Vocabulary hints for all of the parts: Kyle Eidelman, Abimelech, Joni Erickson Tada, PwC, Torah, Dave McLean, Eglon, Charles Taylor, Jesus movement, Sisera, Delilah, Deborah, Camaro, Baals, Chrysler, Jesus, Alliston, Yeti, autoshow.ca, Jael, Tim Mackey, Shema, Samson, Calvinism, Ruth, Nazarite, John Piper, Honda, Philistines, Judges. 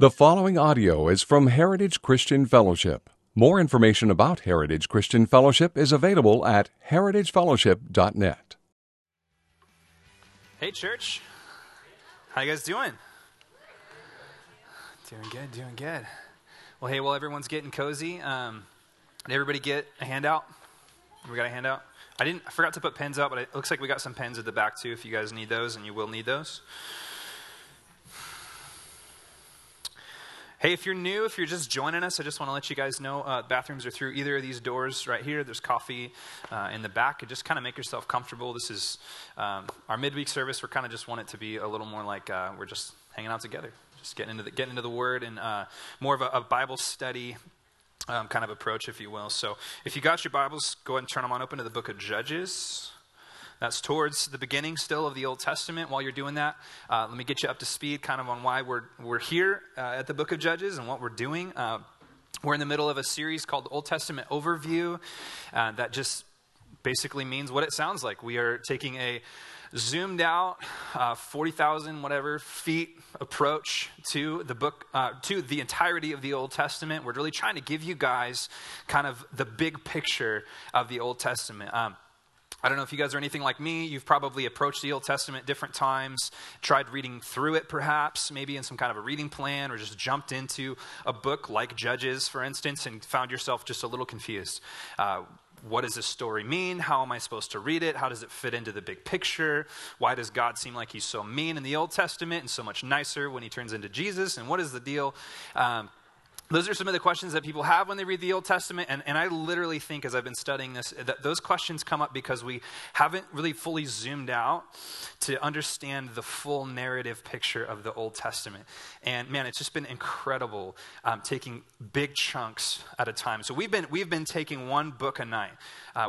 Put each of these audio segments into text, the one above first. The following audio is from Heritage Christian Fellowship. More information about Heritage Christian Fellowship is available at heritagefellowship.net. Hey, church. How you guys doing? Doing good. Well, hey, while everyone's getting cozy, did everybody get a handout? We got a handout? I forgot to put pens out, but it looks like we got some pens at the back, too, if you guys need those, and you will need those. Hey, if you're new, if you're just joining us, I just want to let you guys know bathrooms are through either of these doors right here. There's coffee in the back. And just kind of make yourself comfortable. This is our midweek service. We kind of just want it to be a little more like we're just hanging out together, just getting into the Word and more of a Bible study kind of approach, if you will. So if you got your Bibles, go ahead and turn them on open to the book of Judges. That's towards the beginning still of the Old Testament. While you're doing that, let me get you up to speed kind of on why we're here at the book of Judges and what we're doing. We're in the middle of a series called Old Testament Overview. That just basically means what it sounds like. We are taking a zoomed out 40,000 whatever feet approach to the book, to the entirety of the Old Testament. We're really trying to give you guys kind of the big picture of the Old Testament. I don't know if you guys are anything like me. You've probably approached the Old Testament different times, tried reading through it perhaps, maybe in some kind of a reading plan, or just jumped into a book like Judges, for instance, and found yourself just a little confused. What does this story mean? How am I supposed to read it? How does it fit into the big picture? Why does God seem like he's so mean in the Old Testament and so much nicer when he turns into Jesus? And what is the deal? Those are some of the questions that people have when they read the Old Testament, and I literally think as I've been studying this, that those questions come up because we haven't really fully zoomed out to understand the full narrative picture of the Old Testament. And man, it's just been incredible taking big chunks at a time. So we've been taking one book a night,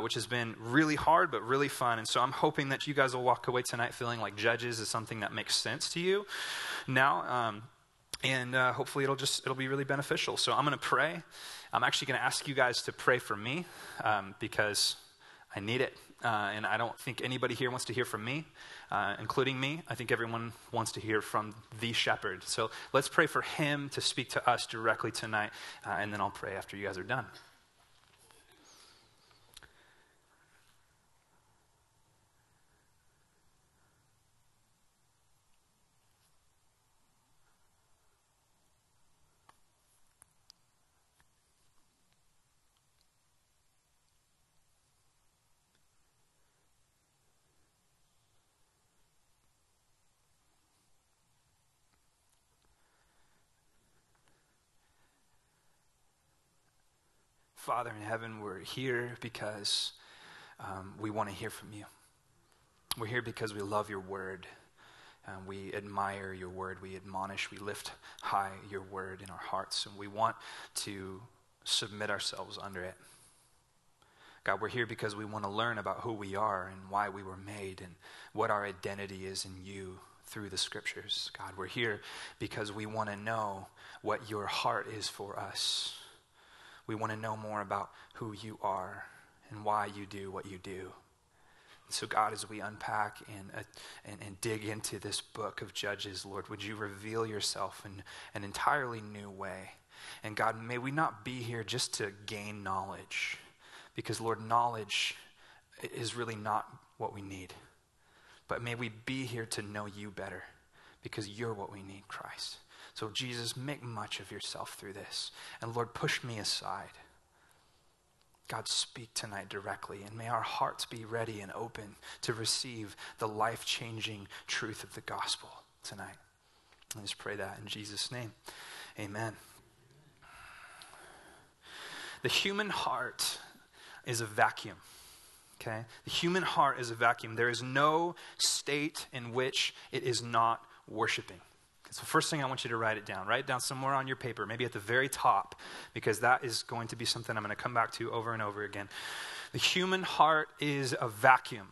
which has been really hard but really fun. And so I'm hoping that you guys will walk away tonight feeling like Judges is something that makes sense to you now. And hopefully it'll be really beneficial. So I'm going to pray. I'm actually going to ask you guys to pray for me because I need it. And I don't think anybody here wants to hear from me, including me. I think everyone wants to hear from the shepherd. So let's pray for him to speak to us directly tonight. And then I'll pray after you guys are done. Father in heaven, we're here because we want to hear from you. We're here because we love your word. We admire your word. We admonish, we lift high your word in our hearts, and we want to submit ourselves under it. God, we're here because we want to learn about who we are and why we were made and what our identity is in you through the scriptures. God, we're here because we want to know what your heart is for us. We want to know more about who you are and why you do what you do. And so God, as we unpack and dig into this book of Judges, Lord, would you reveal yourself in an entirely new way? And God, may we not be here just to gain knowledge, because Lord, knowledge is really not what we need. But may we be here to know you better, because you're what we need, Christ. So Jesus, make much of yourself through this. And Lord, push me aside. God, speak tonight directly. And may our hearts be ready and open to receive the life-changing truth of the gospel tonight. I just pray that in Jesus' name. Amen. The human heart is a vacuum. Okay? The human heart is a vacuum. There is no state in which it is not worshiping. So first thing, I want you to write it down. Write it down somewhere on your paper, maybe at the very top, because that is going to be something I'm going to come back to over and over again. The human heart is a vacuum.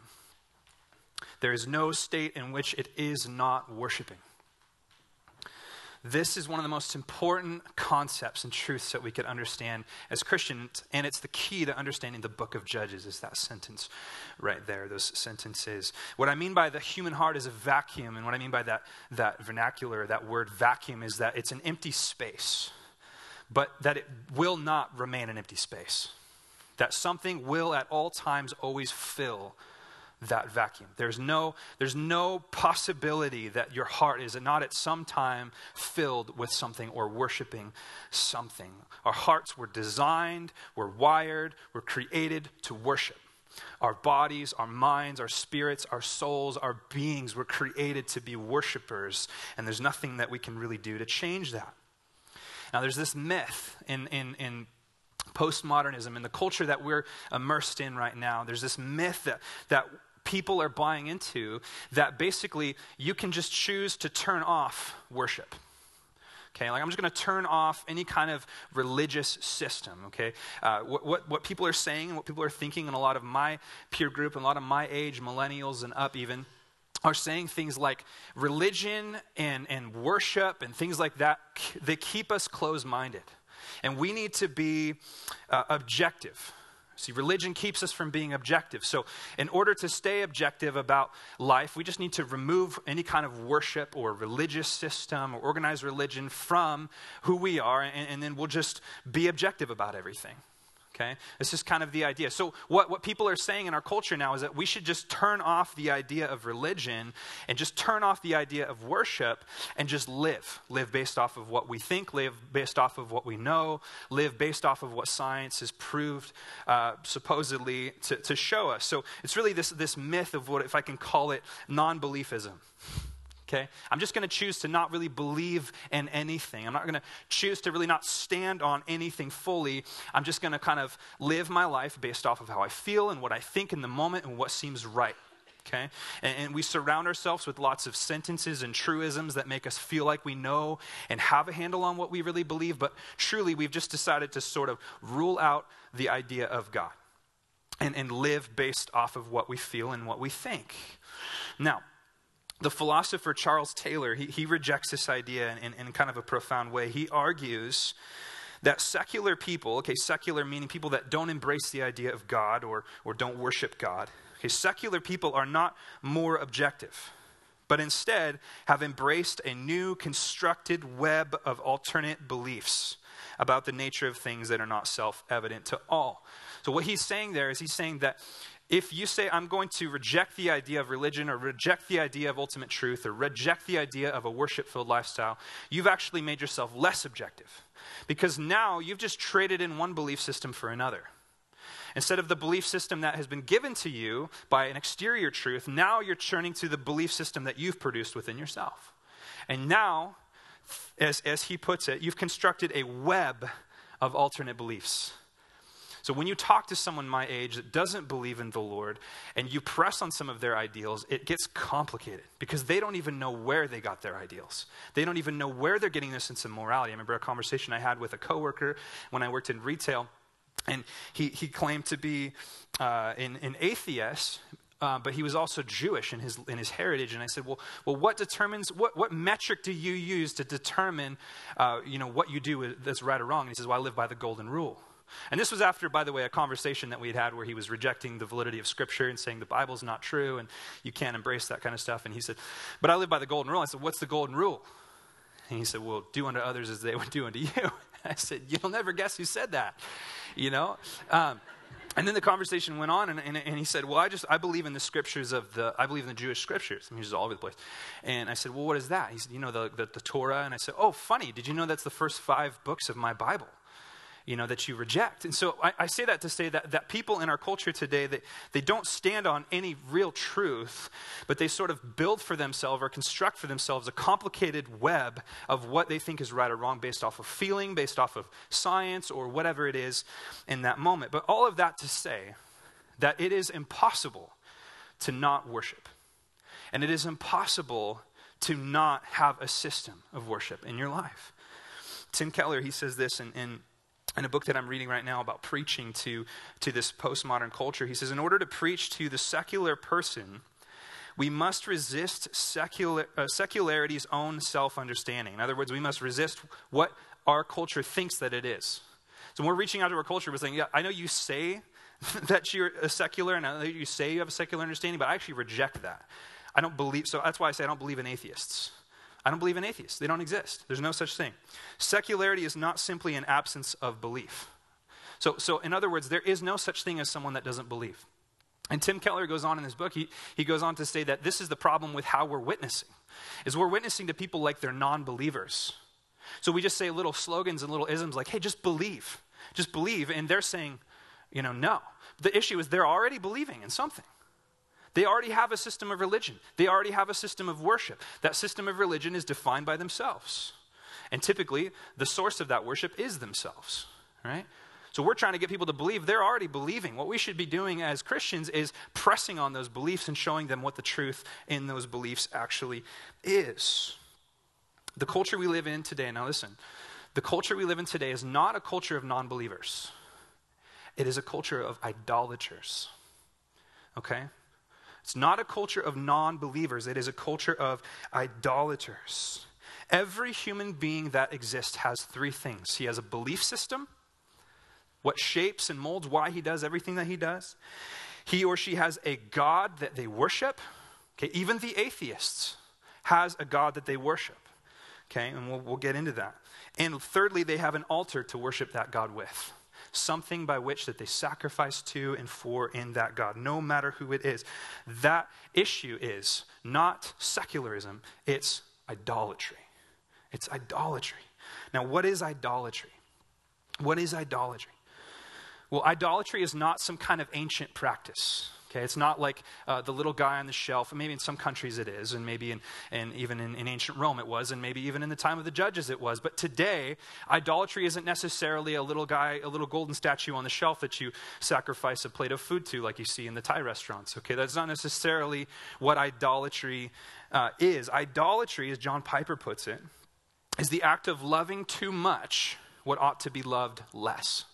There is no state in which it is not worshiping. This is one of the most important concepts and truths that we could understand as Christians, and it's the key to understanding the book of Judges, is that sentence right there, those sentences. What I mean by the human heart is a vacuum, and what I mean by that vernacular, that word vacuum, is that it's an empty space, but that it will not remain an empty space. That something will at all times always fill that vacuum. There's no possibility that your heart is not at some time filled with something or worshiping something. Our hearts were designed, were wired, were created to worship. Our bodies, our minds, our spirits, our souls, our beings were created to be worshipers, and there's nothing that we can really do to change that. Now, there's this myth in postmodernism, in the culture that we're immersed in right now. There's this myth that people are buying into, that basically you can just choose to turn off worship. Okay, like I'm just going to turn off any kind of religious system, okay? What people are saying and what people are thinking, and a lot of my peer group and a lot of my age, millennials and up even, are saying things like religion and worship and things like that, they keep us closed-minded. And we need to be objective. See, religion keeps us from being objective. So in order to stay objective about life, we just need to remove any kind of worship or religious system or organized religion from who we are, and then we'll just be objective about everything. Okay? This is kind of the idea. So what people are saying in our culture now is that we should just turn off the idea of religion and just turn off the idea of worship and just live. Live based off of what we think, live based off of what we know, live based off of what science has proved supposedly to show us. So it's really this myth of what, if I can call it, non-beliefism. Okay, I'm just going to choose to not really believe in anything. I'm not going to choose to really not stand on anything fully. I'm just going to kind of live my life based off of how I feel and what I think in the moment and what seems right. Okay, and we surround ourselves with lots of sentences and truisms that make us feel like we know and have a handle on what we really believe, but truly we've just decided to sort of rule out the idea of God and live based off of what we feel and what we think. Now, the philosopher Charles Taylor, he rejects this idea in kind of a profound way. He argues that secular people, okay, secular meaning people that don't embrace the idea of God or don't worship God, okay, secular people are not more objective, but instead have embraced a new constructed web of alternate beliefs about the nature of things that are not self-evident to all. So what he's saying there is he's saying that if you say, I'm going to reject the idea of religion or reject the idea of ultimate truth or reject the idea of a worship-filled lifestyle, you've actually made yourself less objective, because now you've just traded in one belief system for another. Instead of the belief system that has been given to you by an exterior truth, now you're turning to the belief system that you've produced within yourself. And now, as he puts it, you've constructed a web of alternate beliefs. So when you talk to someone my age that doesn't believe in the Lord and you press on some of their ideals, it gets complicated because they don't even know where they got their ideals. They don't even know where they're getting their sense of morality. I remember a conversation I had with a coworker when I worked in retail, and he claimed to be an atheist, but he was also Jewish in his heritage. And I said, well, what determines, what metric do you use to determine what you do that's right or wrong? And he says, well, I live by the golden rule. And this was after, by the way, a conversation that we had had where he was rejecting the validity of Scripture and saying the Bible's not true and you can't embrace that kind of stuff. And he said, but I live by the golden rule. I said, what's the golden rule? And he said, well, do unto others as they would do unto you. I said, you'll never guess who said that, you know? And then the conversation went on, and he said, well, I believe in the scriptures I believe in the Jewish scriptures. I mean, he was all over the place. And I said, well, what is that? He said, you know, the Torah. And I said, oh, funny. Did you know that's the first 5 books of my Bible? You know, that you reject. And so I say that to say that people in our culture today, they don't stand on any real truth, but they sort of build for themselves or construct for themselves a complicated web of what they think is right or wrong based off of feeling, based off of science, or whatever it is in that moment. But all of that to say that it is impossible to not worship. And it is impossible to not have a system of worship in your life. Tim Keller, he says this in a book that I'm reading right now about preaching to this postmodern culture. He says, in order to preach to the secular person, We must resist secularity's own self-understanding. In other words, we must resist what our culture thinks that it is. So when we're reaching out to our culture, we're saying, yeah, I know you say that you're a secular, and I know you say you have a secular understanding, but I actually reject that. I don't believe, so that's why I say I don't believe in atheists. I don't believe in atheists. They don't exist. There's no such thing. Secularity is not simply an absence of belief. So in other words, there is no such thing as someone that doesn't believe. And Tim Keller goes on in his book, he goes on to say that this is the problem with how we're witnessing, is we're witnessing to people like they're non-believers. So we just say little slogans and little isms like, hey, just believe, and they're saying, you know, no. The issue is they're already believing in something. They already have a system of religion. They already have a system of worship. That system of religion is defined by themselves. And typically, the source of that worship is themselves, right? So we're trying to get people to believe. They're already believing. What we should be doing as Christians is pressing on those beliefs and showing them what the truth in those beliefs actually is. The culture we live in today, now listen, the culture we live in today is not a culture of non-believers. It is a culture of idolaters, okay? It's not a culture of non-believers. It is a culture of idolaters. Every human being that exists has three things. He has a belief system, what shapes and molds why he does everything that he does. He or she has a God that they worship. Okay, even the atheists has a God that they worship. Okay, and we'll get into that. And thirdly, they have an altar to worship that God with. Something by which that they sacrifice to and for in that God, no matter who it is. That issue is not secularism, it's idolatry. It's idolatry. Now, what is idolatry? What is idolatry? Well, idolatry is not some kind of ancient practice. Okay, it's not like the little guy on the shelf. Maybe in some countries it is, and maybe even in ancient Rome it was, and maybe even in the time of the Judges it was. But today, idolatry isn't necessarily a little guy, a little golden statue on the shelf that you sacrifice a plate of food to, like you see in the Thai restaurants. Okay, that's not necessarily what idolatry is. Idolatry, as John Piper puts it, is the act of loving too much what ought to be loved less.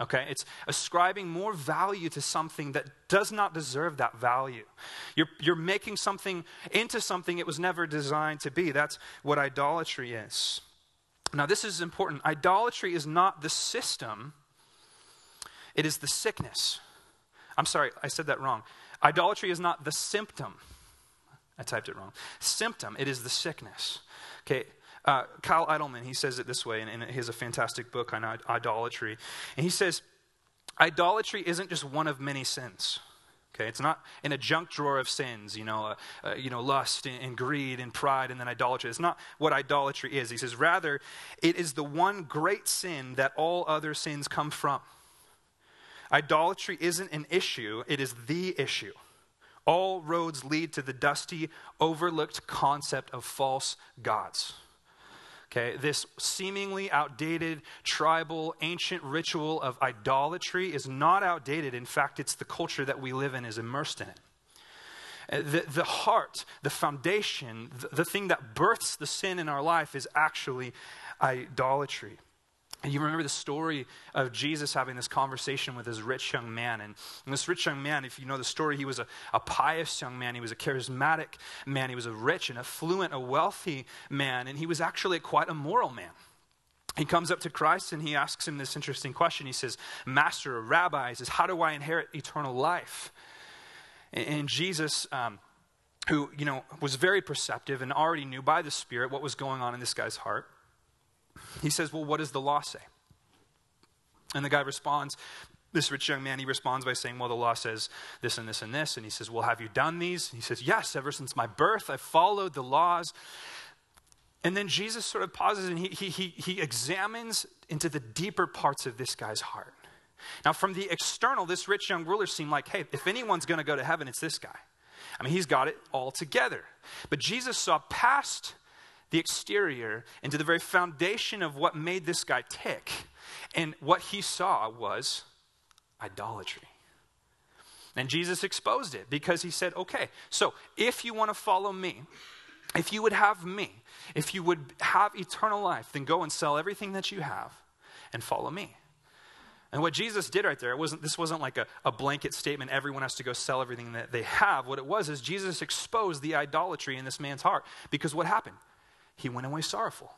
Okay, it's ascribing more value to something that does not deserve that value. You're making something into something it was never designed to be. That's what idolatry is. Now, this is important. Idolatry is not the system. It is the sickness. I'm sorry, I said that wrong. Idolatry is not the symptom. I typed it wrong. Symptom, it is the sickness. Okay. Kyle Eidelman, he says it this way, and he has a fantastic book on idolatry. And he says, idolatry isn't just one of many sins. Okay, it's not in a junk drawer of sins, lust and greed and pride and then idolatry. It's not what idolatry is. He says, rather, it is the one great sin that all other sins come from. Idolatry isn't an issue, it is the issue. All roads lead to the dusty, overlooked concept of false gods. Okay, this seemingly outdated, tribal, ancient ritual of idolatry is not outdated. In fact, it's the culture that we live in is immersed in it. The heart, the foundation, the thing that births the sin in our life is actually idolatry. And you remember the story of Jesus having this conversation with this rich young man. And this rich young man, if you know the story, he was a pious young man. He was a charismatic man. He was a rich and affluent, a wealthy man. And he was actually quite a moral man. He comes up to Christ and he asks him this interesting question. He says, Master or Rabbi, he says, how do I inherit eternal life? And Jesus, who was very perceptive and already knew by the Spirit what was going on in this guy's heart, he says, well, what does the law say? And the guy responds, this rich young man, he responds by saying, well, the law says this and this and this. And he says, well, have you done these? And he says, yes, ever since my birth, I've followed the laws. And then Jesus sort of pauses and he examines into the deeper parts of this guy's heart. Now, from the external, this rich young ruler seemed like, hey, if anyone's going to go to heaven, it's this guy. I mean, he's got it all together. But Jesus saw past the exterior into the very foundation of what made this guy tick. And what he saw was idolatry. And Jesus exposed it because he said, okay, so if you want to follow me, if you would have me, if you would have eternal life, then go and sell everything that you have and follow me. And what Jesus did right there, this wasn't like a blanket statement, everyone has to go sell everything that they have. What it was is Jesus exposed the idolatry in this man's heart. Because what happened? He went away sorrowful.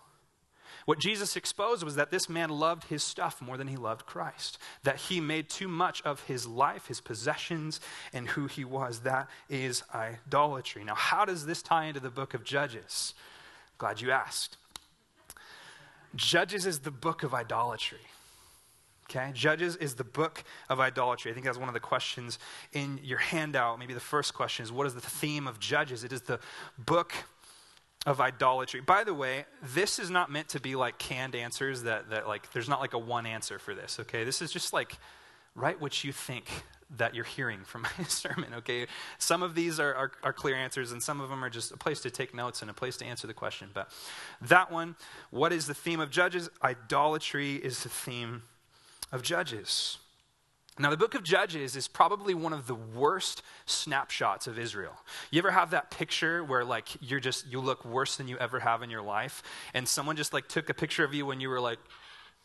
What Jesus exposed was that this man loved his stuff more than he loved Christ. That he made too much of his life, his possessions, and who he was. That is idolatry. Now, how does this tie into the book of Judges? Glad you asked. Judges is the book of idolatry. Okay, Judges is the book of idolatry. I think that's one of the questions in your handout. Maybe the first question is, what is the theme of Judges? It is the book of idolatry. By the way, this is not meant to be like canned answers that like, there's not like a one answer for this, okay? This is just like, write what you think that you're hearing from my sermon, okay? Some of these are clear answers, and some of them are just a place to take notes and a place to answer the question. But that one, what is the theme of Judges? Idolatry is the theme of Judges. Now, the book of Judges is probably one of the worst snapshots of Israel. You ever have that picture where like you look worse than you ever have in your life, and someone just like took a picture of you when you were like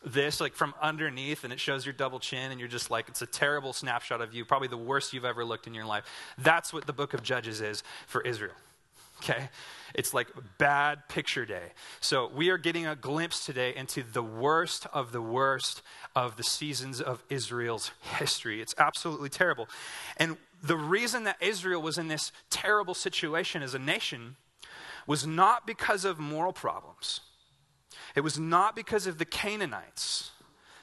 this, like from underneath, and it shows your double chin, and you're just like, it's a terrible snapshot of you, probably the worst you've ever looked in your life. That's what the book of Judges is for Israel. Okay, it's like bad picture day. So we are getting a glimpse today into the worst of the seasons of Israel's history. It's absolutely terrible. And the reason that Israel was in this terrible situation as a nation was not because of moral problems. It was not because of the Canaanites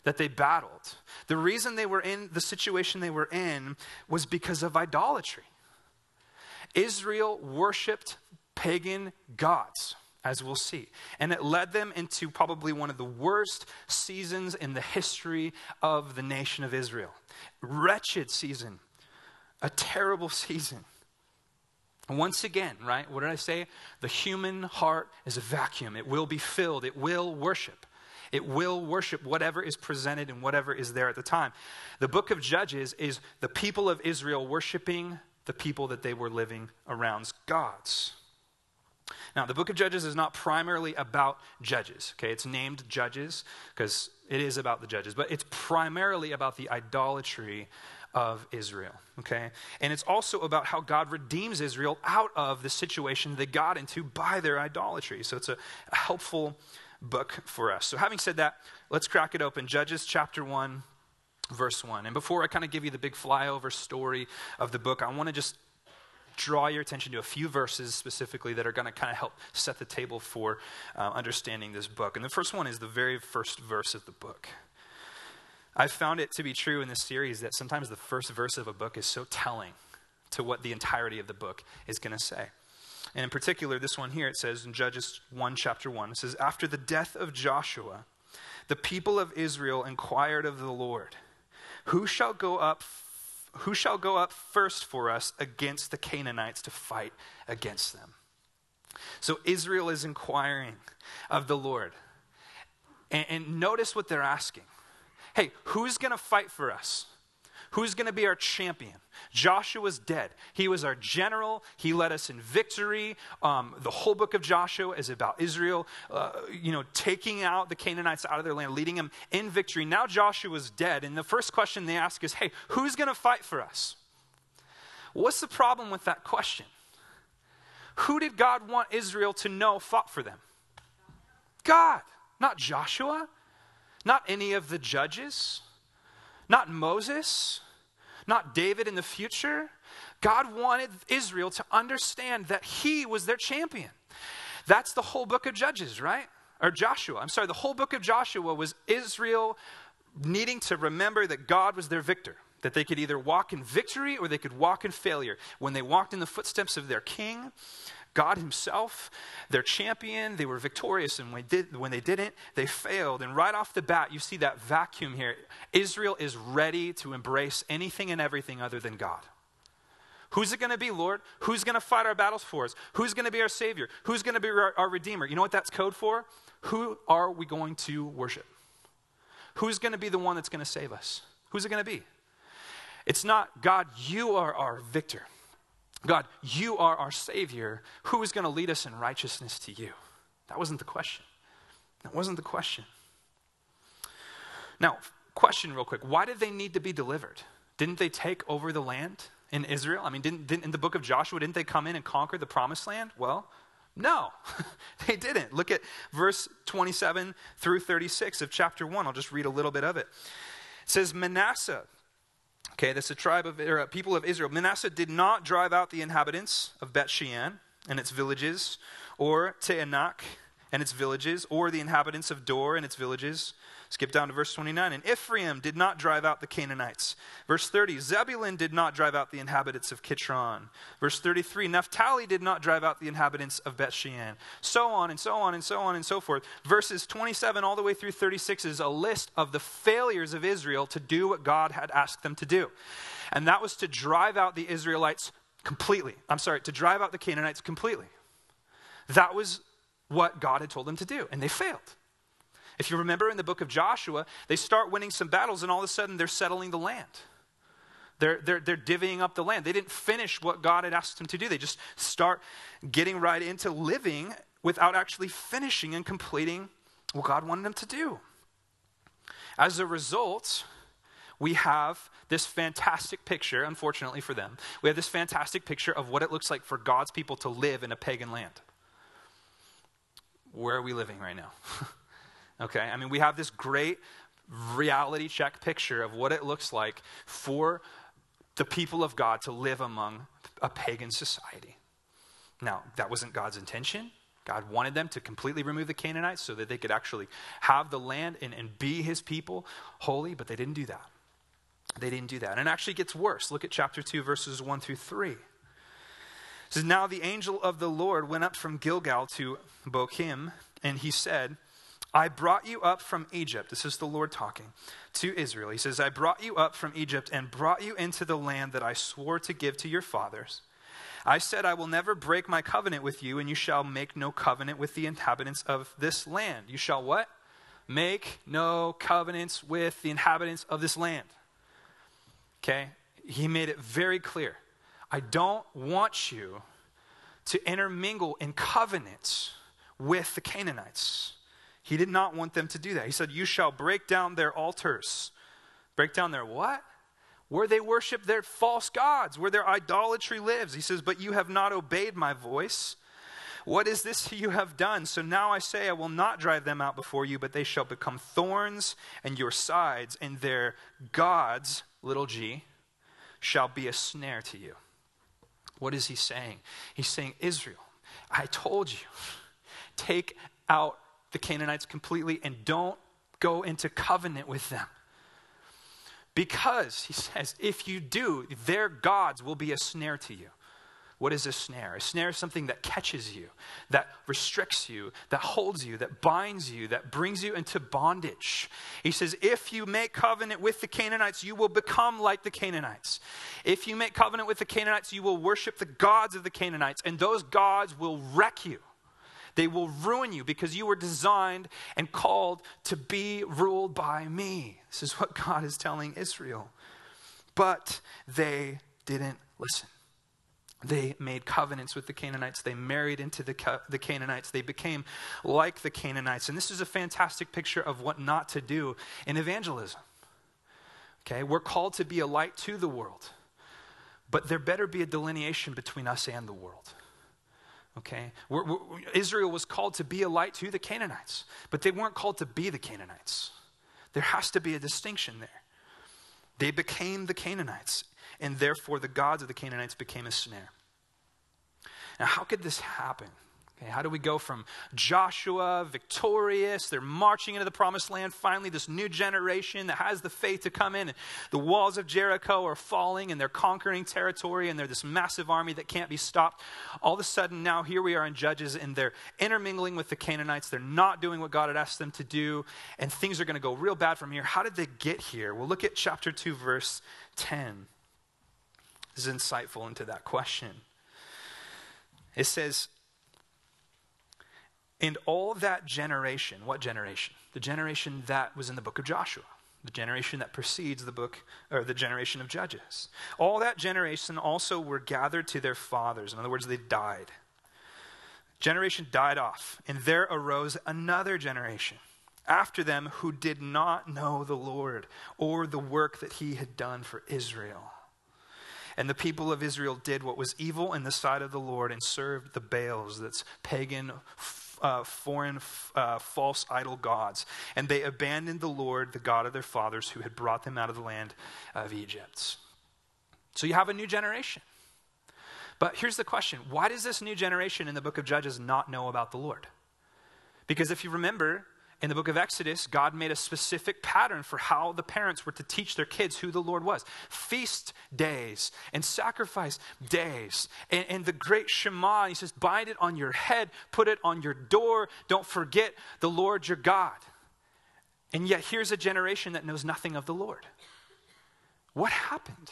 that they battled. The reason they were in the situation they were in was because of idolatry. Israel worshipped pagan gods, as we'll see. And it led them into probably one of the worst seasons in the history of the nation of Israel. Wretched season. A terrible season. Once again, right? What did I say? The human heart is a vacuum. It will be filled. It will worship. It will worship whatever is presented and whatever is there at the time. The book of Judges is the people of Israel worshiping the people that they were living around, gods. Now, the book of Judges is not primarily about judges, okay? It's named Judges because it is about the judges, but it's primarily about the idolatry of Israel, okay? And it's also about how God redeems Israel out of the situation they got into by their idolatry. So it's a helpful book for us. So having said that, let's crack it open. Judges chapter 1. Verse 1. And before I kind of give you the big flyover story of the book, I want to just draw your attention to a few verses specifically that are going to kind of help set the table for understanding this book. And the first one is the very first verse of the book. I found it to be true in this series that sometimes the first verse of a book is so telling to what the entirety of the book is going to say. And in particular, this one here, it says in Judges 1, chapter 1, it says, "After the death of Joshua, the people of Israel inquired of the Lord, Who shall go up first for us against the Canaanites to fight against them?" So Israel is inquiring of the Lord. And notice what they're asking. Hey, who's going to fight for us? Who's going to be our champion? Joshua's dead. He was our general. He led us in victory. The whole book of Joshua is about Israel, taking out the Canaanites out of their land, leading them in victory. Now Joshua's dead. And the first question they ask is, hey, who's going to fight for us? What's the problem with that question? Who did God want Israel to know fought for them? God, not Joshua, not any of the judges. Not Moses, not David in the future. God wanted Israel to understand that he was their champion. That's the whole book of Judges, right? Or Joshua. I'm sorry, the whole book of Joshua was Israel needing to remember that God was their victor. That they could either walk in victory or they could walk in failure. When they walked in the footsteps of their king, God himself, their champion, they were victorious, and when they didn't, they failed. And right off the bat, you see that vacuum here. Israel is ready to embrace anything and everything other than God. Who's it going to be, Lord? Who's going to fight our battles for us? Who's going to be our Savior? Who's going to be our Redeemer? You know what that's code for? Who are we going to worship? Who's going to be the one that's going to save us? Who's it going to be? It's not, God, you are our victor. God, you are our Savior. Who is going to lead us in righteousness to you? That wasn't the question. Now, Question real quick. Why did they need to be delivered? Didn't they take over the land in Israel? I mean, didn't in the book of Joshua, didn't they come in and conquer the promised land? Well, no, they didn't. Look at verse 27 through 36 of chapter 1. I'll just read a little bit of it. It says, Manasseh, okay, that's a tribe of, or a people of Israel. Manasseh did not drive out the inhabitants of Beth Shean and its villages, or Teanach and its villages, or the inhabitants of Dor and its villages. Skip down to verse 29. And Ephraim did not drive out the Canaanites. Verse 30, Zebulun did not drive out the inhabitants of Kitron. Verse 33, Naphtali did not drive out the inhabitants of Beth Shean. So on and so on and so on and so forth. Verses 27 all the way through 36 is a list of the failures of Israel to do what God had asked them to do. And that was to drive out the Israelites completely. I'm sorry, to drive out the Canaanites completely. That was what God had told them to do, and they failed. If you remember in the book of Joshua, they start winning some battles, and all of a sudden they're settling the land. They're divvying up the land. They didn't finish what God had asked them to do. They just start getting right into living without actually finishing and completing what God wanted them to do. As a result, we have this fantastic picture, unfortunately for them, we have this fantastic picture of what it looks like for God's people to live in a pagan land. Where are we living right now? Okay, I mean, we have this great reality check picture of what it looks like for the people of God to live among a pagan society. Now, that wasn't God's intention. God wanted them to completely remove the Canaanites so that they could actually have the land and be his people holy, but they didn't do that. They didn't do that. And it actually gets worse. Look at chapter 2, verses 1 through 3. It says, now the angel of the Lord went up from Gilgal to Bochim, and he said, I brought you up from Egypt. This is the Lord talking to Israel. He says, I brought you up from Egypt and brought you into the land that I swore to give to your fathers. I said, I will never break my covenant with you, and you shall make no covenant with the inhabitants of this land. You shall what? Make no covenants with the inhabitants of this land. Okay? He made it very clear. I don't want you to intermingle in covenants with the Canaanites. He did not want them to do that. He said, you shall break down their altars. Break down their what? Where they worship their false gods, where their idolatry lives. He says, but you have not obeyed my voice. What is this you have done? So now I say, I will not drive them out before you, but they shall become thorns in your sides, and their gods, little g, shall be a snare to you. What is he saying? He's saying, Israel, I told you, take out the Canaanites completely and don't go into covenant with them. Because, he says, if you do, their gods will be a snare to you. What is a snare? A snare is something that catches you, that restricts you, that holds you, that binds you, that brings you into bondage. He says, if you make covenant with the Canaanites, you will become like the Canaanites. If you make covenant with the Canaanites, you will worship the gods of the Canaanites, and those gods will wreck you. They will ruin you because you were designed and called to be ruled by me. This is what God is telling Israel. But they didn't listen. They made covenants with the Canaanites. They married into the Canaanites. They became like the Canaanites. And this is a fantastic picture of what not to do in evangelism. Okay, we're called to be a light to the world. But there better be a delineation between us and the world. Okay, Israel was called to be a light to the Canaanites, but they weren't called to be the Canaanites. There has to be a distinction there. They became the Canaanites, and therefore the gods of the Canaanites became a snare. Now, how could this happen? Okay, how do we go from Joshua, victorious, they're marching into the promised land, finally this new generation that has the faith to come in, and the walls of Jericho are falling, and they're conquering territory, and they're this massive army that can't be stopped. All of a sudden, now here we are in Judges, and they're intermingling with the Canaanites. They're not doing what God had asked them to do, and things are going to go real bad from here. How did they get here? Well, look at chapter 2, verse 10. This is insightful into that question. It says, and all that generation, what generation? The generation that was in the book of Joshua, the generation that precedes the book, or the generation of Judges. All that generation also were gathered to their fathers. In other words, they died. Generation died off, and there arose another generation after them who did not know the Lord or the work that he had done for Israel. And the people of Israel did what was evil in the sight of the Lord and served the Baals, that's pagan, foreign, false idol gods. And they abandoned the Lord, the God of their fathers, who had brought them out of the land of Egypt. So you have a new generation. But here's the question. Why does this new generation in the book of Judges not know about the Lord? Because if you remember, in the book of Exodus, God made a specific pattern for how the parents were to teach their kids who the Lord was. Feast days and sacrifice days and the great Shema. He says, bind it on your head, put it on your door. Don't forget the Lord your God. And yet here's a generation that knows nothing of the Lord. What happened?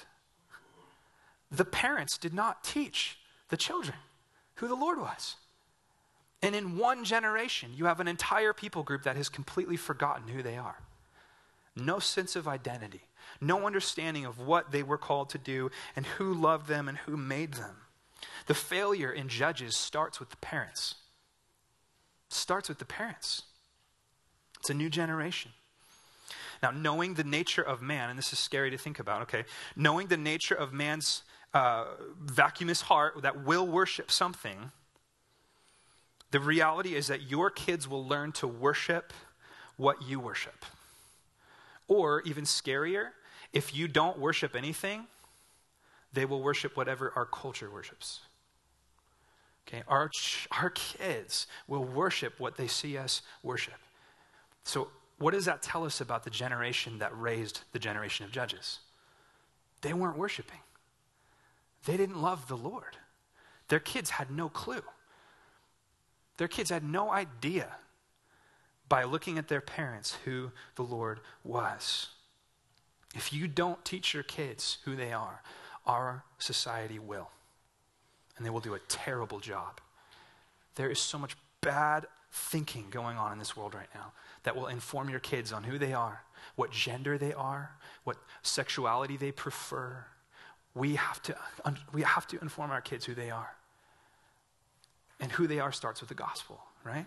The parents did not teach the children who the Lord was. And in one generation, you have an entire people group that has completely forgotten who they are. No sense of identity, no understanding of what they were called to do and who loved them and who made them. The failure in Judges starts with the parents. Starts with the parents. It's a new generation. Now, knowing the nature of man, and this is scary to think about, okay, knowing the nature of man's vacuous heart that will worship something, the reality is that your kids will learn to worship what you worship. Or even scarier, if you don't worship anything, they will worship whatever our culture worships. Okay, our kids will worship what they see us worship. So what does that tell us about the generation that raised the generation of Judges? They weren't worshiping. They didn't love the Lord. Their kids had no clue. Their kids had no idea by looking at their parents who the Lord was. If you don't teach your kids who they are, our society will. And they will do a terrible job. There is so much bad thinking going on in this world right now that will inform your kids on who they are, what gender they are, what sexuality they prefer. We have to inform our kids who they are. And who they are starts with the gospel, right?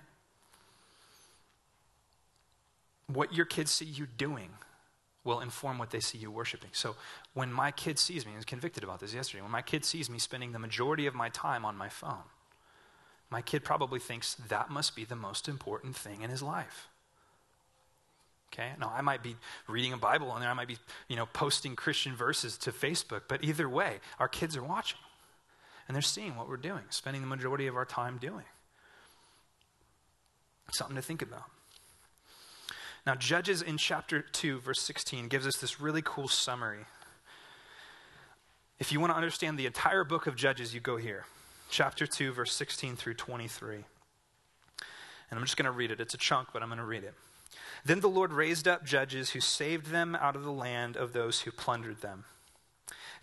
What your kids see you doing will inform what they see you worshiping. So when my kid sees me, I was convicted about this yesterday, when my kid sees me spending the majority of my time on my phone, my kid probably thinks that must be the most important thing in his life. Okay? Now, I might be reading a Bible and I might be, posting Christian verses to Facebook, but either way, our kids are watching. And they're seeing what we're doing, spending the majority of our time doing. Something to think about. Now, Judges in chapter 2, verse 16, gives us this really cool summary. If you want to understand the entire book of Judges, you go here. Chapter 2, verse 16 through 23. And I'm just going to read it. It's a chunk, but I'm going to read it. Then the Lord raised up judges who saved them out of the land of those who plundered them.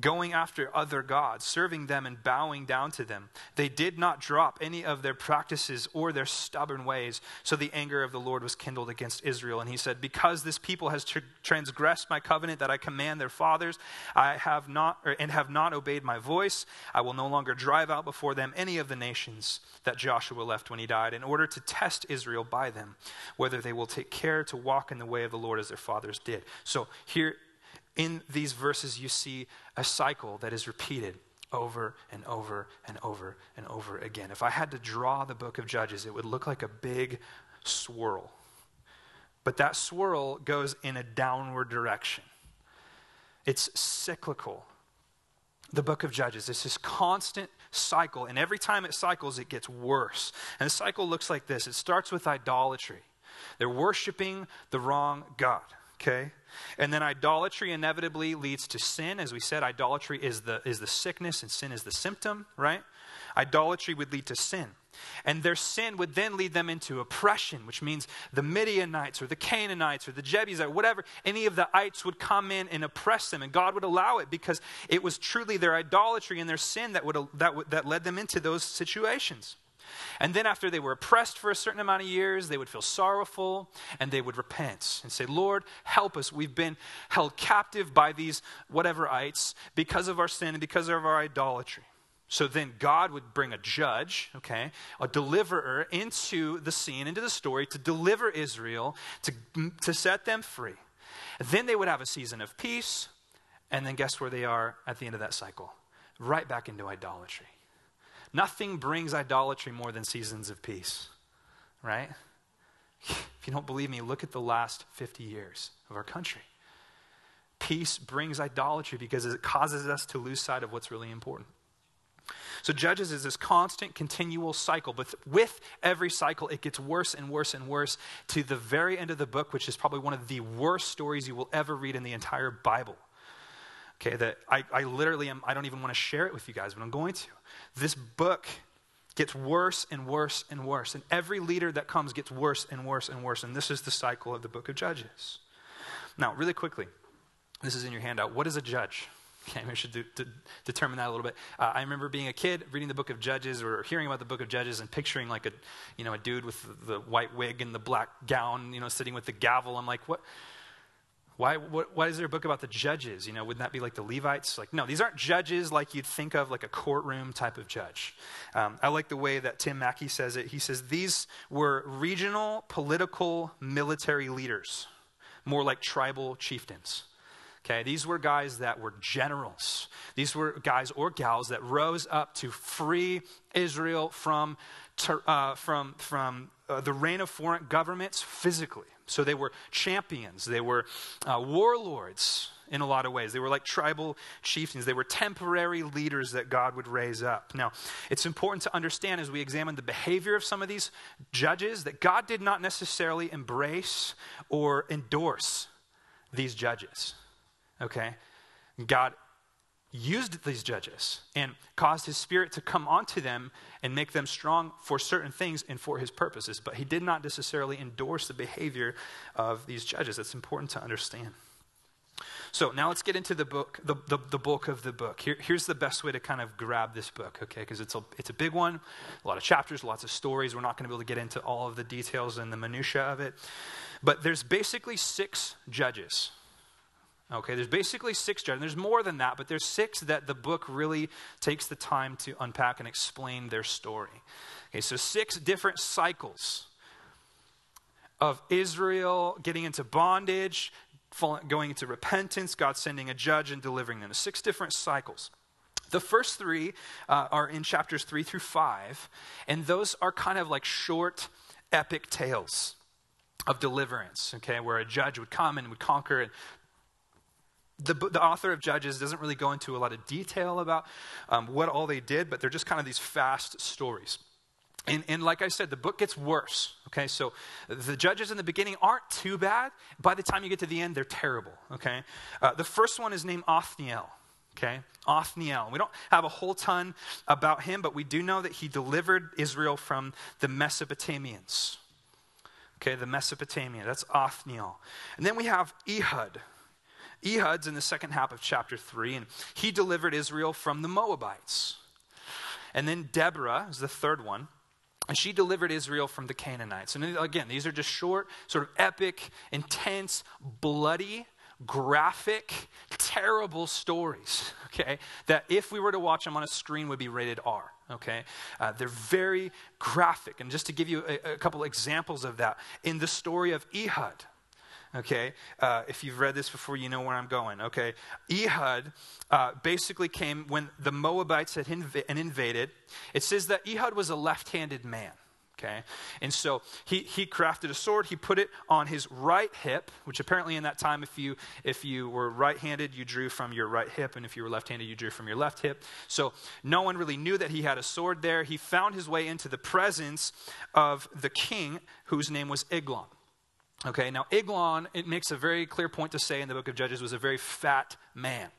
going after other gods, serving them and bowing down to them. They did not drop any of their practices or their stubborn ways. So the anger of the Lord was kindled against Israel. And he said, because this people has transgressed my covenant that I command their fathers, and have not obeyed my voice, I will no longer drive out before them any of the nations that Joshua left when he died, in order to test Israel by them, whether they will take care to walk in the way of the Lord as their fathers did. So here in these verses, you see a cycle that is repeated over and over and over and over again. If I had to draw the book of Judges, it would look like a big swirl. But that swirl goes in a downward direction. It's cyclical. The book of Judges, it's this constant cycle. And every time it cycles, it gets worse. And the cycle looks like this. It starts with idolatry. They're worshiping the wrong God. Okay? And then idolatry inevitably leads to sin. As we said, idolatry is the sickness and sin is the symptom, right? Idolatry would lead to sin. And their sin would then lead them into oppression, which means the Midianites or the Canaanites or the Jephthahs or whatever, any of the ites would come in and oppress them. And God would allow it because it was truly their idolatry and their sin that led them into those situations. And then after they were oppressed for a certain amount of years, they would feel sorrowful and they would repent and say, Lord, help us. We've been held captive by these whateverites because of our sin and because of our idolatry. So then God would bring a judge, okay, a deliverer into the scene, into the story to deliver Israel, to set them free. And then they would have a season of peace. And then guess where they are at the end of that cycle? Right back into idolatry. Nothing brings idolatry more than seasons of peace, right? If you don't believe me, look at the last 50 years of our country. Peace brings idolatry because it causes us to lose sight of what's really important. So Judges is this constant, continual cycle, but with every cycle, it gets worse and worse and worse to the very end of the book, which is probably one of the worst stories you will ever read in the entire Bible. Okay, that I literally am, I don't even want to share it with you guys, but I'm going to. This book gets worse and worse and worse, and every leader that comes gets worse and worse and worse, and this is the cycle of the book of Judges. Now, really quickly, this is in your handout. What is a judge? Okay, we should determine that a little bit. I remember being a kid reading the book of Judges or hearing about the book of Judges and picturing like a dude with the white wig and the black gown, sitting with the gavel. I'm like, what? Why is there a book about the judges? Wouldn't that be like the Levites? Like, no, these aren't judges like you'd think of, like a courtroom type of judge. I like the way that Tim Mackey says it. He says, these were regional political military leaders, more like tribal chieftains. Okay, these were guys that were generals. These were guys or gals that rose up to free Israel from the reign of foreign governments physically. So they were champions. They were warlords in a lot of ways. They were like tribal chieftains. They were temporary leaders that God would raise up. Now, it's important to understand as we examine the behavior of some of these judges that God did not necessarily embrace or endorse these judges. Okay? God used these judges and caused his spirit to come onto them and make them strong for certain things and for his purposes. But he did not necessarily endorse the behavior of these judges. That's important to understand. So now let's get into the book, the bulk of the book. Here's the best way to kind of grab this book, okay? Because it's a big one, a lot of chapters, lots of stories. We're not going to be able to get into all of the details and the minutia of it. But there's basically six judges. Okay, there's basically six judges. There's more than that, but there's six that the book really takes the time to unpack and explain their story. Okay, so six different cycles of Israel getting into bondage, going into repentance, God sending a judge and delivering them. Six different cycles. The first three are in chapters 3 through 5, and those are kind of like short, epic tales of deliverance, okay, where a judge would come and would conquer and The author of Judges doesn't really go into a lot of detail about what all they did, but they're just kind of these fast stories. And like I said, the book gets worse, okay? So the judges in the beginning aren't too bad. By the time you get to the end, they're terrible, okay? The first one is named Othniel, okay? Othniel. We don't have a whole ton about him, but we do know that he delivered Israel from the Mesopotamians, okay? The Mesopotamians, that's Othniel. And then we have Ehud. Ehud's in the second half of chapter 3, and he delivered Israel from the Moabites. And then Deborah is the third one, and she delivered Israel from the Canaanites. And again, these are just short, sort of epic, intense, bloody, graphic, terrible stories, okay, that if we were to watch them on a screen would be rated R. Okay, they're very graphic. And just to give you a couple examples of that, in the story of Ehud, okay, if you've read this before, you know where I'm going. Okay, Ehud basically came when the Moabites had invaded. It says that Ehud was a left-handed man. Okay, and so he crafted a sword. He put it on his right hip, which apparently in that time, if you were right-handed, you drew from your right hip, and if you were left-handed, you drew from your left hip. So no one really knew that he had a sword there. He found his way into the presence of the king, whose name was Eglon. Okay, now Eglon, it makes a very clear point to say in the book of Judges, was a very fat man.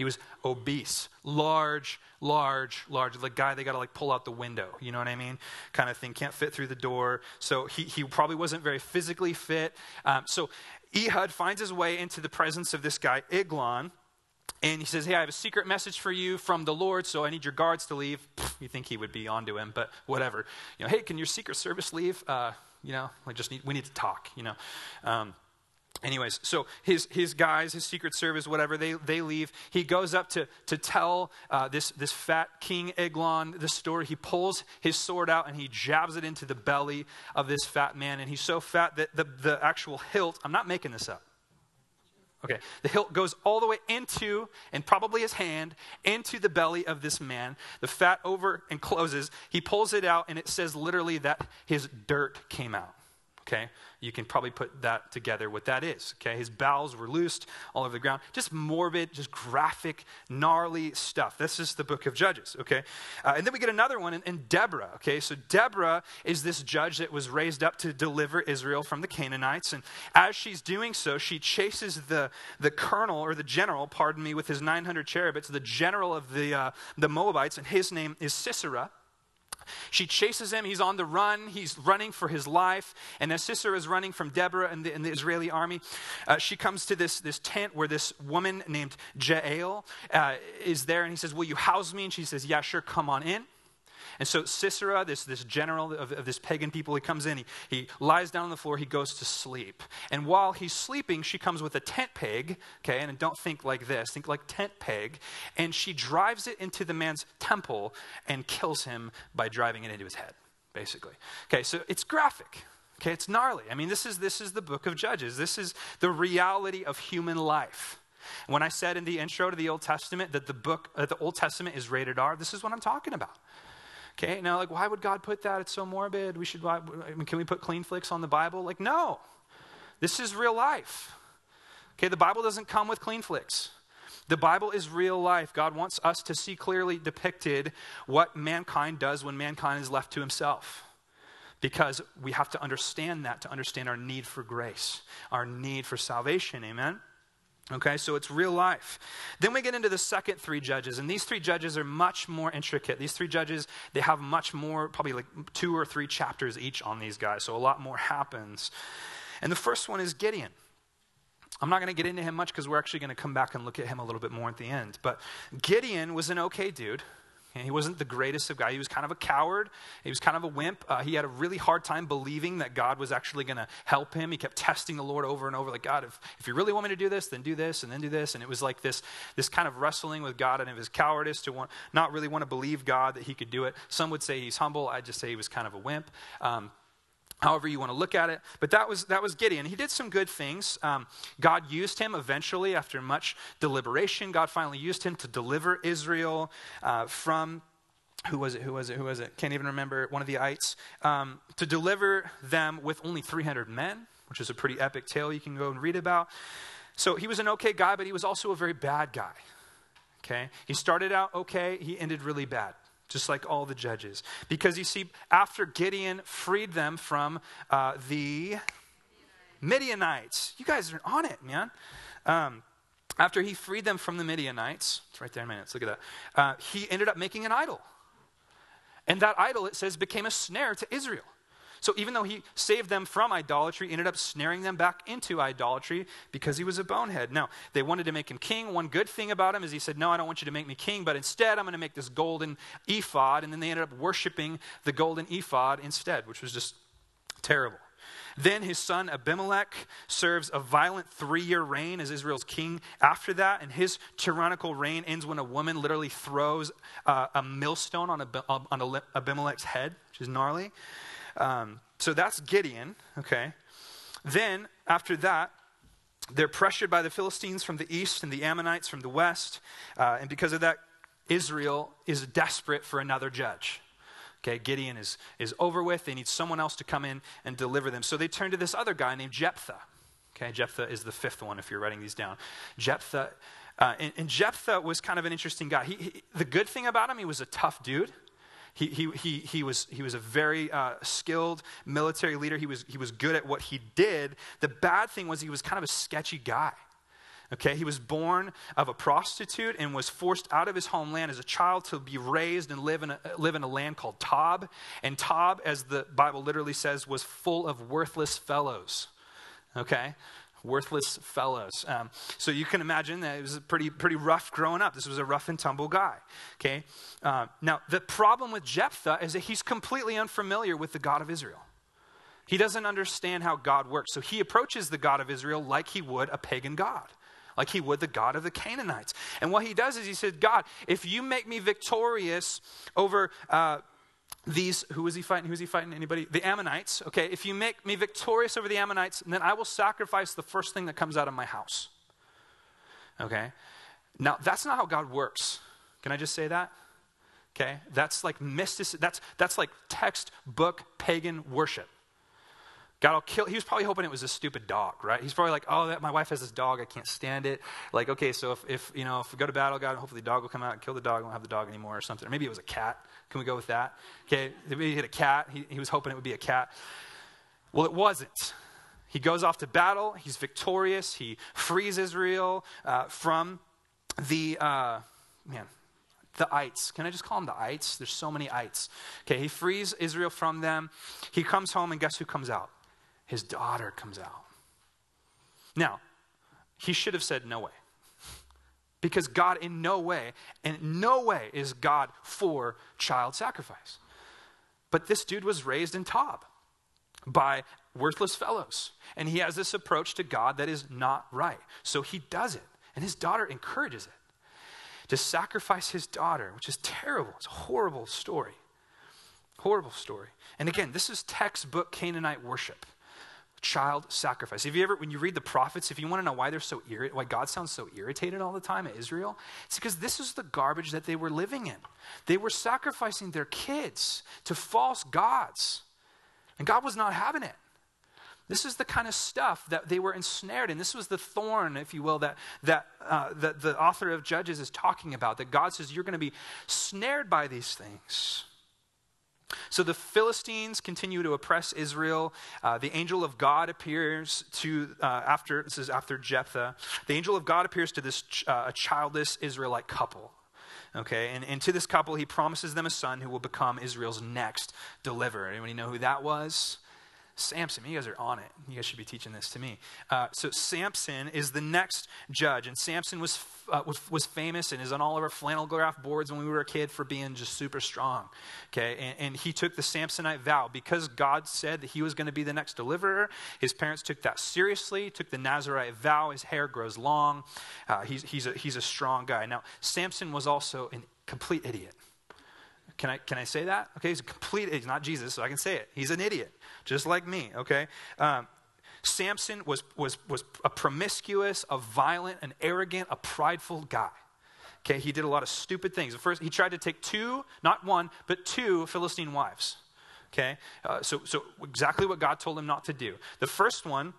He was obese, large, the guy they got to like pull out the window, you know what I mean? Kind of thing, can't fit through the door. So he probably wasn't very physically fit. So Ehud finds his way into the presence of this guy, Eglon, and he says, hey, I have a secret message for you from the Lord, so I need your guards to leave. You think he would be onto him, but whatever. You know, hey, can your secret service leave? We need to talk, you know. Anyways, so his guys, his secret service, whatever, they leave. He goes up to tell this fat king Eglon the story. He pulls his sword out and he jabs it into the belly of this fat man. And he's so fat that the actual hilt, I'm not making this up. Okay, the hilt goes all the way into, and probably his hand, into the belly of this man. The fat over and closes. He pulls it out and it says literally that his dirt came out. Okay, you can probably put that together what that is. Okay, his bowels were loosed all over the ground. Just morbid, just graphic, gnarly stuff. This is the book of Judges. Okay, and then we get another one in Deborah. Okay, so Deborah is this judge that was raised up to deliver Israel from the Canaanites. And as she's doing so, she chases the colonel or the general, pardon me, with his 900 chariots, the general of the Moabites, and his name is Sisera. She chases him. He's on the run. He's running for his life. And as Sisera is running from Deborah and the Israeli army, she comes to this tent where this woman named Jael is there. And he says, will you house me? And she says, yeah, sure, come on in. And so Sisera, this general of this pagan people, he comes in, he lies down on the floor, he goes to sleep. And while he's sleeping, she comes with a tent peg, okay, and don't think like this, think like tent peg, and she drives it into the man's temple and kills him by driving it into his head, basically. Okay, so it's graphic. Okay, it's gnarly. I mean, this is the book of Judges. This is the reality of human life. When I said in the intro to the Old Testament that the Old Testament is rated R, this is what I'm talking about. Okay, now like, why would God put that? It's so morbid. Can we put clean flicks on the Bible? Like, no, this is real life. Okay, the Bible doesn't come with clean flicks. The Bible is real life. God wants us to see clearly depicted what mankind does when mankind is left to himself. Because we have to understand that to understand our need for grace, our need for salvation, amen? Okay, so it's real life. Then we get into the second three judges, and these three judges are much more intricate. These three judges, they have much more, probably like 2 or 3 chapters each on these guys, so a lot more happens. And the first one is Gideon. I'm not going to get into him much because we're actually going to come back and look at him a little bit more at the end. But Gideon was an okay dude. And he wasn't the greatest of guys. He was kind of a coward. He was kind of a wimp. He had a really hard time believing that God was actually going to help him. He kept testing the Lord over and over, like, God, if you really want me to do this, then do this, and then do this. And it was like this kind of wrestling with God and of his cowardice to not really want to believe God that he could do it. Some would say he's humble. I'd just say he was kind of a wimp. However you want to look at it, but that was Gideon. He did some good things. God used him eventually after much deliberation. God finally used him to deliver Israel from, who was it? Can't even remember, one of the ites, to deliver them with only 300 men, which is a pretty epic tale you can go and read about. So he was an okay guy, but he was also a very bad guy, okay? He started out okay, he ended really bad. Just like all the judges. Because you see, after Gideon freed them from the Midianites. You guys are on it, man. After he freed them from the Midianites, it's right there in minutes, look at that. He ended up making an idol. And that idol, it says, became a snare to Israel. So even though he saved them from idolatry, he ended up snaring them back into idolatry because he was a bonehead. Now, they wanted to make him king. One good thing about him is he said, no, I don't want you to make me king, but instead I'm going to make this golden ephod. And then they ended up worshiping the golden ephod instead, which was just terrible. Then his son Abimelech serves a violent 3-year reign as Israel's king after that. And his tyrannical reign ends when a woman literally throws a millstone on Abimelech's head, which is gnarly. So that's Gideon, okay? Then, after that, they're pressured by the Philistines from the east and the Ammonites from the west. And because of that, Israel is desperate for another judge. Okay, Gideon is over with. They need someone else to come in and deliver them. So they turn to this other guy named Jephthah. Okay, Jephthah is the fifth one if you're writing these down. Jephthah, and Jephthah was kind of an interesting guy. The good thing about him, he was a tough dude. He was a very skilled military leader. He was good at what he did. The bad thing was he was kind of a sketchy guy. Okay, he was born of a prostitute and was forced out of his homeland as a child to be raised and live in a land called Tob. And Tob, as the Bible literally says, was full of worthless fellows. Okay, worthless fellows. So you can imagine that it was pretty rough growing up. This was a rough and tumble guy. Okay, now the problem with Jephthah is that he's completely unfamiliar with the God of Israel. He doesn't understand how God works. So he approaches the God of Israel like he would a pagan god, like he would the God of the Canaanites. And what he does is he said, God, if you make me victorious over these, who was he fighting? Who was he fighting? Anybody? The Ammonites. Okay, if you make me victorious over the Ammonites, then I will sacrifice the first thing that comes out of my house. Okay, now that's not how God works. Can I just say that? Okay, that's like mysticism. That's like textbook pagan worship. God will kill. He was probably hoping it was a stupid dog, right? He's probably like, oh, my wife has this dog. I can't stand it. Like, okay, so if we go to battle, God, hopefully the dog will come out and kill the dog. I won't have the dog anymore or something. Or maybe it was a cat. Can we go with that? Okay, maybe he hit a cat. He was hoping it would be a cat. Well, it wasn't. He goes off to battle. He's victorious. He frees Israel from the ites. Can I just call them the ites? There's so many ites. Okay, he frees Israel from them. He comes home, and guess who comes out? His daughter comes out. Now, he should have said no way. Because God in no way is God for child sacrifice. But this dude was raised in Tob by worthless fellows. And he has this approach to God that is not right. So he does it. And his daughter encourages it. To sacrifice his daughter, which is terrible. It's a horrible story. Horrible story. And again, this is textbook Canaanite worship. Child sacrifice. If you ever, when you read the prophets, if you want to know why they're so irritated, why God sounds so irritated all the time at Israel, it's because this is the garbage that they were living in. They were sacrificing their kids to false gods, and God was not having it. This is the kind of stuff that they were ensnared in. This was the thorn, if you will, that the author of Judges is talking about. That God says you're going to be snared by these things. So the Philistines continue to oppress Israel. The angel of God appears to, after Jephthah. The angel of God appears to this a childless Israelite couple. Okay, and to this couple, he promises them a son who will become Israel's next deliverer. Anybody know who that was? Samson. You guys are on it. You guys should be teaching this to me. So Samson is the next judge, and Samson was famous and is on all of our flannel graph boards when we were a kid for being just super strong. Okay, and he took the Samsonite vow because God said that he was going to be the next deliverer. His parents took that seriously. Took the Nazarite vow. His hair grows long. He's a strong guy. Now Samson was also a complete idiot. Can I say that? Okay, he's a complete idiot. He's not Jesus, so I can say it. He's an idiot, just like me, okay? Samson was a promiscuous, a violent, an arrogant, a prideful guy. Okay, he did a lot of stupid things. First, he tried to take two, not one, but two Philistine wives. Okay, so exactly what God told him not to do. The first one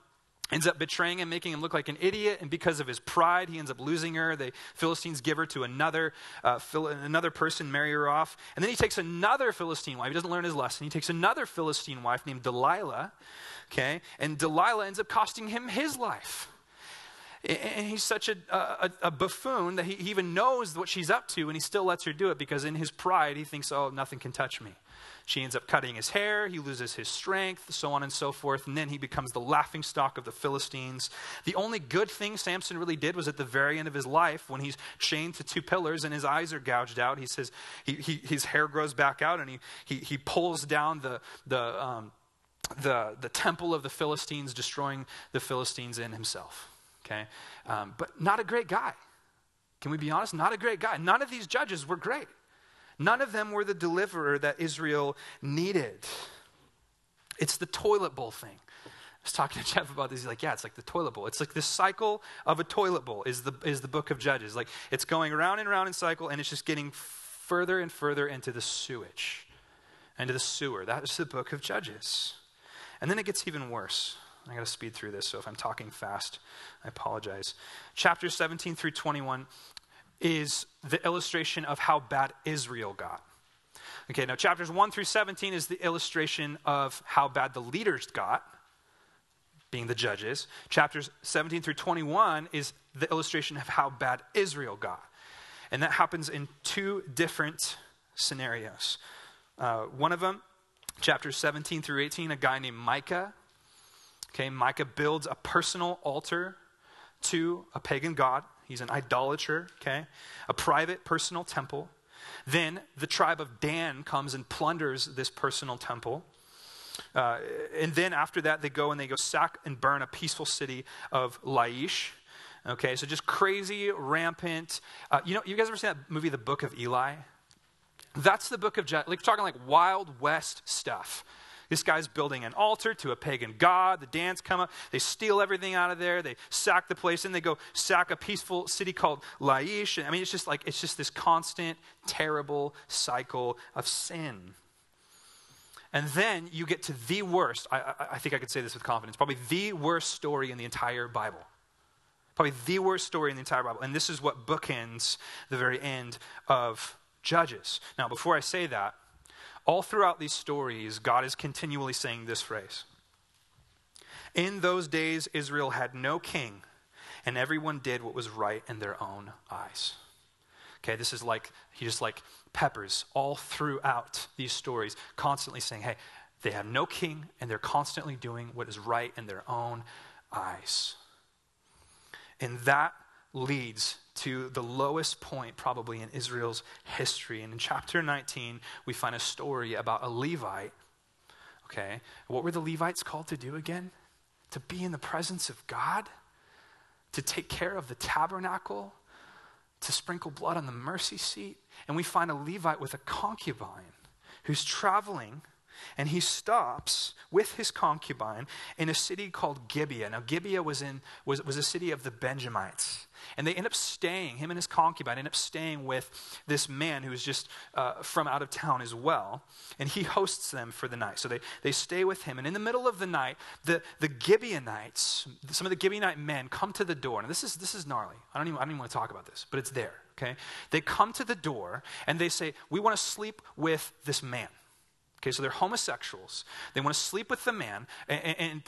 ends up betraying him, making him look like an idiot, and because of his pride, he ends up losing her. The Philistines give her to another person, marry her off, and then he takes another Philistine wife. He doesn't learn his lesson. He takes another Philistine wife named Delilah, okay, and Delilah ends up costing him his life. And he's such a buffoon that he even knows what she's up to, and he still lets her do it because in his pride, he thinks, oh, nothing can touch me. She ends up cutting his hair. He loses his strength, so on and so forth. And then he becomes the laughingstock of the Philistines. The only good thing Samson really did was at the very end of his life when he's chained to two pillars and his eyes are gouged out. He says his hair grows back out and he pulls down the temple of the Philistines, destroying the Philistines and himself. Okay, but not a great guy. Can we be honest? Not a great guy. None of these judges were great. None of them were the deliverer that Israel needed. It's the toilet bowl thing. I was talking to Jeff about this. He's like, yeah, it's like the toilet bowl. It's like the cycle of a toilet bowl is the book of Judges. Like it's going round in cycle, and it's just getting further and further into the sewage, into the sewer. That is the book of Judges. And then it gets even worse. I got to speed through this, so if I'm talking fast, I apologize. Chapters 17 through 21 is the illustration of how bad Israel got. Okay, now chapters 1 through 17 is the illustration of how bad the leaders got, being the judges. Chapters 17 through 21 is the illustration of how bad Israel got. And that happens in two different scenarios. One of them, chapters 17 through 18, a guy named Micah. Okay, Micah builds a personal altar to a pagan god. He's an idolater, okay? A private personal temple. Then the tribe of Dan comes and plunders this personal temple. And then after that, they go sack and burn a peaceful city of Laish. Okay, so just crazy, rampant. You guys ever seen that movie, The Book of Eli? That's the Book of Judges. Like, we're talking like Wild West stuff. This guy's building an altar to a pagan god. The Dans come up. They steal everything out of there. They sack the place. And they go sack a peaceful city called Laish. And, I mean, it's just this constant, terrible cycle of sin. And then you get to the worst. I think I could say this with confidence. Probably the worst story in the entire Bible. Probably the worst story in the entire Bible. And this is what bookends the very end of Judges. Now, before I say that, all throughout these stories, God is continually saying this phrase. In those days, Israel had no king, and everyone did what was right in their own eyes. Okay, this is like, he just like peppers all throughout these stories, constantly saying, hey, they have no king, and they're constantly doing what is right in their own eyes. And that leads to the lowest point probably in Israel's history. And in chapter 19, we find a story about a Levite, okay? What were the Levites called to do again? To be in the presence of God, to take care of the tabernacle, to sprinkle blood on the mercy seat. And we find a Levite with a concubine who's traveling, and he stops with his concubine in a city called Gibeah. Now, Gibeah was a city of the Benjamites. And they end up staying, him and his concubine end up staying with this man who is just from out of town as well. And he hosts them for the night. So they stay with him. And in the middle of the night, the Gibeonites, some of the Gibeonite men come to the door. Now, this is gnarly. I don't even want to talk about this, but it's there, okay? They come to the door, and they say, we want to sleep with this man. Okay, so they're homosexuals. They want to sleep with the man and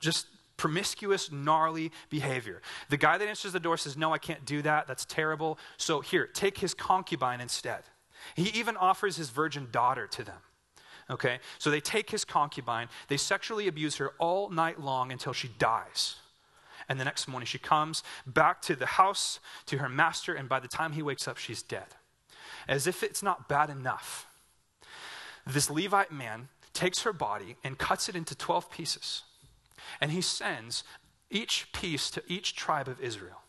just promiscuous, gnarly behavior. The guy that answers the door says, no, I can't do that. That's terrible. So here, take his concubine instead. He even offers his virgin daughter to them. Okay, so they take his concubine. They sexually abuse her all night long until she dies. And the next morning she comes back to the house, to her master, and by the time he wakes up, she's dead. As if it's not bad enough. This Levite man takes her body and cuts it into 12 pieces. And he sends each piece to each tribe of Israel,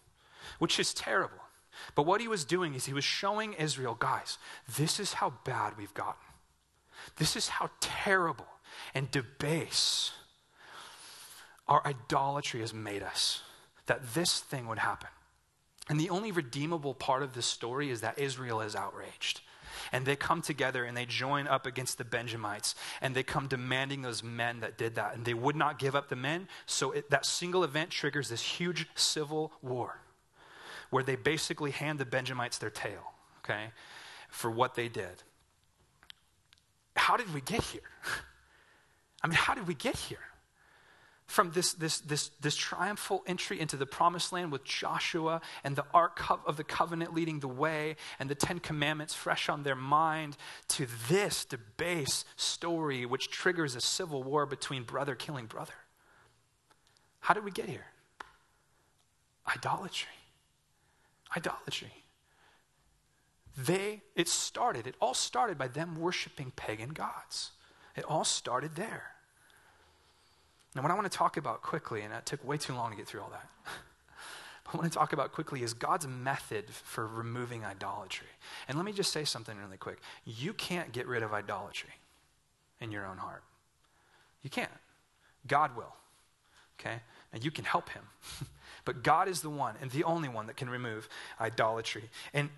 which is terrible. But what he was doing is he was showing Israel, guys, this is how bad we've gotten. This is how terrible and debased our idolatry has made us, that this thing would happen. And the only redeemable part of this story is that Israel is outraged. And they come together and they join up against the Benjamites, and they come demanding those men that did that, and they would not give up the men. So that single event triggers this huge civil war where they basically hand the Benjamites their tail, okay, for what they did. How did we get here? I mean, how did we get here? From this triumphal entry into the promised land with Joshua and the Ark of the Covenant leading the way and the Ten Commandments fresh on their mind, to this debased story which triggers a civil war between brother killing brother. How did we get here? Idolatry. Idolatry. It all started by them worshiping pagan gods. It all started there. Now, what I want to talk about quickly, and it took way too long to get through all that, but what I want to talk about quickly is God's method for removing idolatry. And let me just say something really quick. You can't get rid of idolatry in your own heart. You can't. God will, okay? And you can help him. But God is the one and the only one that can remove idolatry. And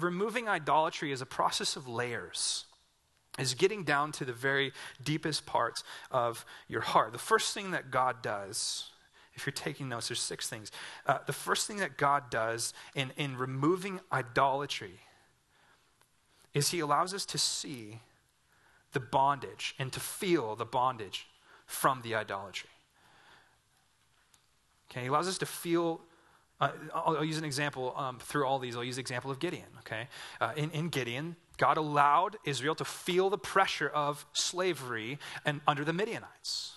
removing idolatry is a process of layers, is getting down to the very deepest parts of your heart. The first thing that God does, if you're taking notes, there's 6 things. The first thing that God does in removing idolatry is he allows us to see the bondage and to feel the bondage from the idolatry. Okay, he allows us to feel I'll use an example through all these. I'll use the example of Gideon, okay? In Gideon, God allowed Israel to feel the pressure of slavery and under the Midianites,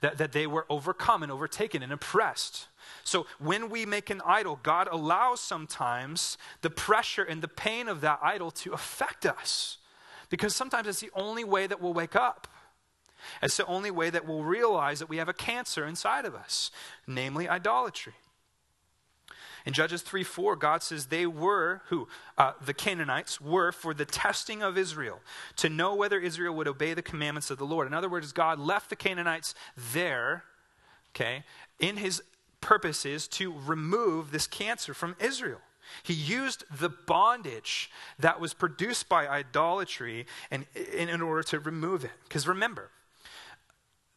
that they were overcome and overtaken and oppressed. So when we make an idol, God allows sometimes the pressure and the pain of that idol to affect us, because sometimes it's the only way that we'll wake up. It's the only way that we'll realize that we have a cancer inside of us, namely idolatry. In Judges 3:4, God says they were, who? The Canaanites were for the testing of Israel, to know whether Israel would obey the commandments of the Lord. In other words, God left the Canaanites there, okay, in his purposes to remove this cancer from Israel. He used the bondage that was produced by idolatry in order to remove it. Because remember,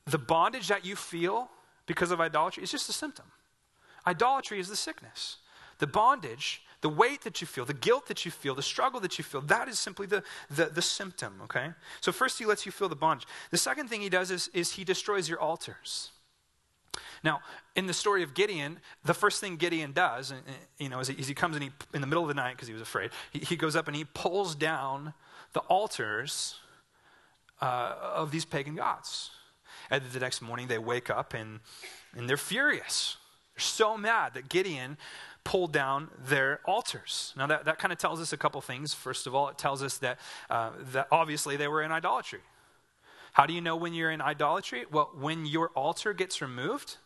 the bondage that you feel because of idolatry is just a symptom. Idolatry is the sickness. The bondage, the weight that you feel, the guilt that you feel, the struggle that you feel, that is simply the symptom, okay? So first he lets you feel the bondage. The second thing he does is he destroys your altars. Now, in the story of Gideon, the first thing Gideon does, you know, is he comes and he, in the middle of the night, because he was afraid, he goes up and he pulls down the altars of these pagan gods. And the next morning they wake up and they're furious. They're so mad that Gideon pulled down their altars. Now that kind of tells us a couple things. First of all, it tells us that obviously they were in idolatry. How do you know when you're in idolatry? Well, when your altar gets removed,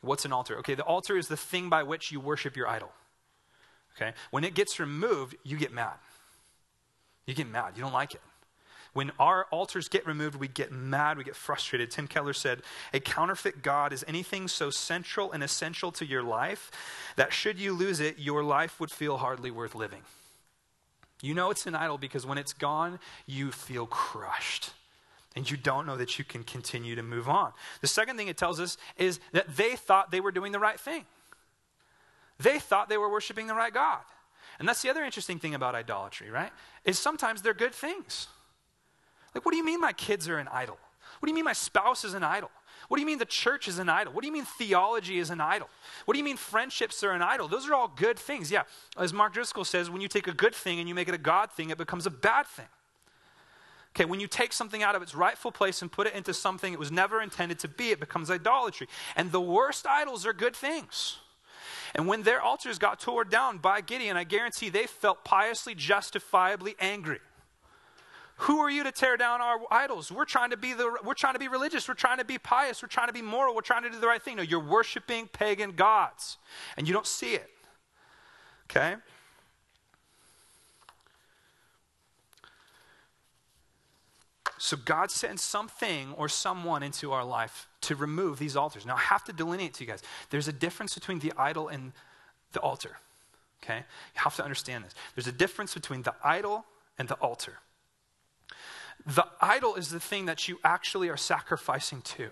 what's an altar? Okay, the altar is the thing by which you worship your idol. Okay, when it gets removed, you get mad. You get mad. You don't like it. When our altars get removed, we get mad, we get frustrated. Tim Keller said, a counterfeit God is anything so central and essential to your life that should you lose it, your life would feel hardly worth living. You know it's an idol because when it's gone, you feel crushed. And you don't know that you can continue to move on. The second thing it tells us is that they thought they were doing the right thing. They thought they were worshiping the right God. And that's the other interesting thing about idolatry, right? Is sometimes they're good things. Like, what do you mean my kids are an idol? What do you mean my spouse is an idol? What do you mean the church is an idol? What do you mean theology is an idol? What do you mean friendships are an idol? Those are all good things. Yeah, as Mark Driscoll says, when you take a good thing and you make it a God thing, it becomes a bad thing. Okay, when you take something out of its rightful place and put it into something it was never intended to be, it becomes idolatry. And the worst idols are good things. And when their altars got torn down by Gideon, I guarantee they felt piously, justifiably angry. Who are you to tear down our idols? We're trying to be religious. We're trying to be pious. We're trying to be moral. We're trying to do the right thing. No, you're worshiping pagan gods, and you don't see it. Okay? So God sends something or someone into our life to remove these altars. Now, I have to delineate to you guys. There's a difference between the idol and the altar, okay? You have to understand this. There's a difference between the idol and the altar. The idol is the thing that you actually are sacrificing to.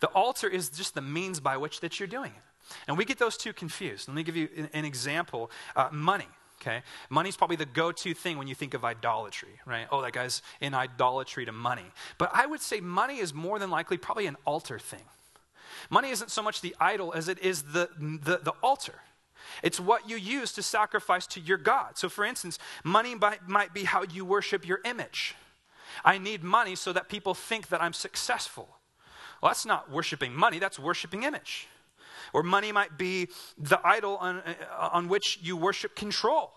The altar is just the means by which that you're doing it. And we get those two confused. Let me give you an example. Money. Okay, money's probably the go-to thing when you think of idolatry, right? Oh, that guy's in idolatry to money. But I would say money is more than likely probably an altar thing. Money isn't so much the idol as it is the altar. It's what you use to sacrifice to your God. So for instance, money might be how you worship your image. I need money so that people think that I'm successful. Well, that's not worshiping money, that's worshiping image. Or money might be the idol on which you worship control.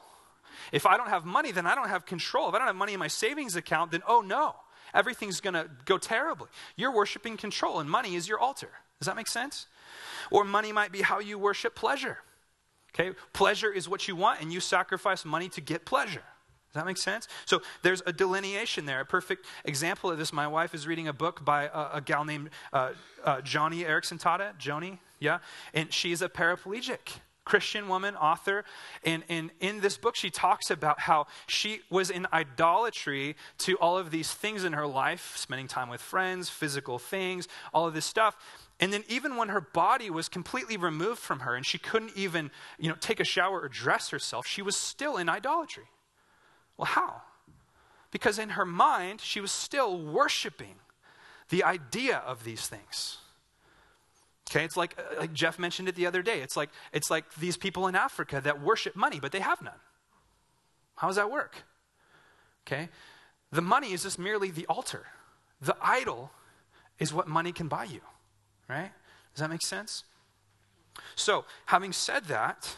If I don't have money, then I don't have control. If I don't have money in my savings account, then oh no, everything's going to go terribly. You're worshiping control, and money is your altar. Does that make sense? Or money might be how you worship pleasure. Okay, pleasure is what you want, and you sacrifice money to get pleasure. Does that make sense? So there's a delineation there. A perfect example of this, my wife is reading a book by a gal named Joni Erickson Tada. Joni, yeah? And she is a paraplegic, Christian woman, author. And in this book, she talks about how she was in idolatry to all of these things in her life, spending time with friends, physical things, all of this stuff. And then even when her body was completely removed from her and she couldn't even, you know, take a shower or dress herself, she was still in idolatry. Well, how? Because in her mind, she was still worshiping the idea of these things. Okay, it's like Jeff mentioned it the other day. It's like these people in Africa that worship money, but they have none. How does that work? Okay, the money is just merely the altar. The idol is what money can buy you, right? Does that make sense? So, having said that,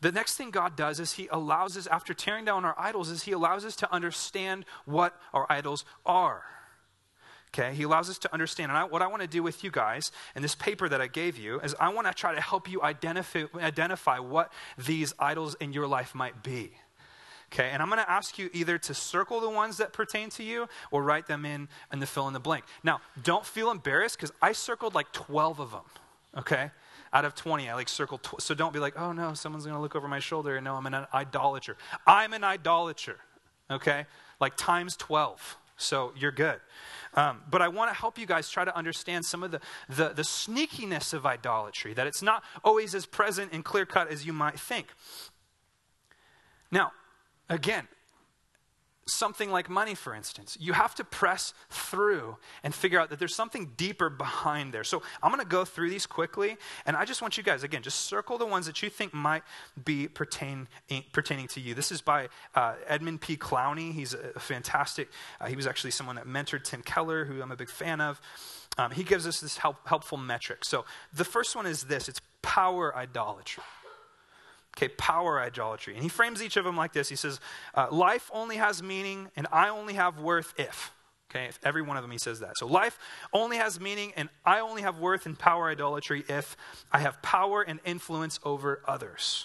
the next thing God does is he allows us, after tearing down our idols, is he allows us to understand what our idols are. Okay, he allows us to understand. And what I want to do with you guys, and this paper that I gave you, is I want to try to help you identify what these idols in your life might be. Okay, and I'm going to ask you either to circle the ones that pertain to you or write them in the fill in the blank. Now, don't feel embarrassed because I circled like 12 of them, okay? Out of 20, I like circled, so don't be like, oh no, someone's going to look over my shoulder and know I'm an idolater. I'm an idolater, okay? Like times 12, so you're good. But I want to help you guys try to understand some of the sneakiness of idolatry, that it's not always as present and clear-cut as you might think. Now, again, something like money, for instance, you have to press through and figure out that there's something deeper behind there. So I'm going to go through these quickly, and I just want you guys, again, just circle the ones that you think might be pertaining to you. This is by Edmund P. Clowney. He's a fantastic, he was actually someone that mentored Tim Keller, who I'm a big fan of. He gives us this helpful metric. So the first one is this, it's power idolatry. Okay, power idolatry. And he frames each of them like this. He says, life only has meaning and I only have worth if. Okay, if every one of them he says that. So life only has meaning and I only have worth in power idolatry if I have power and influence over others.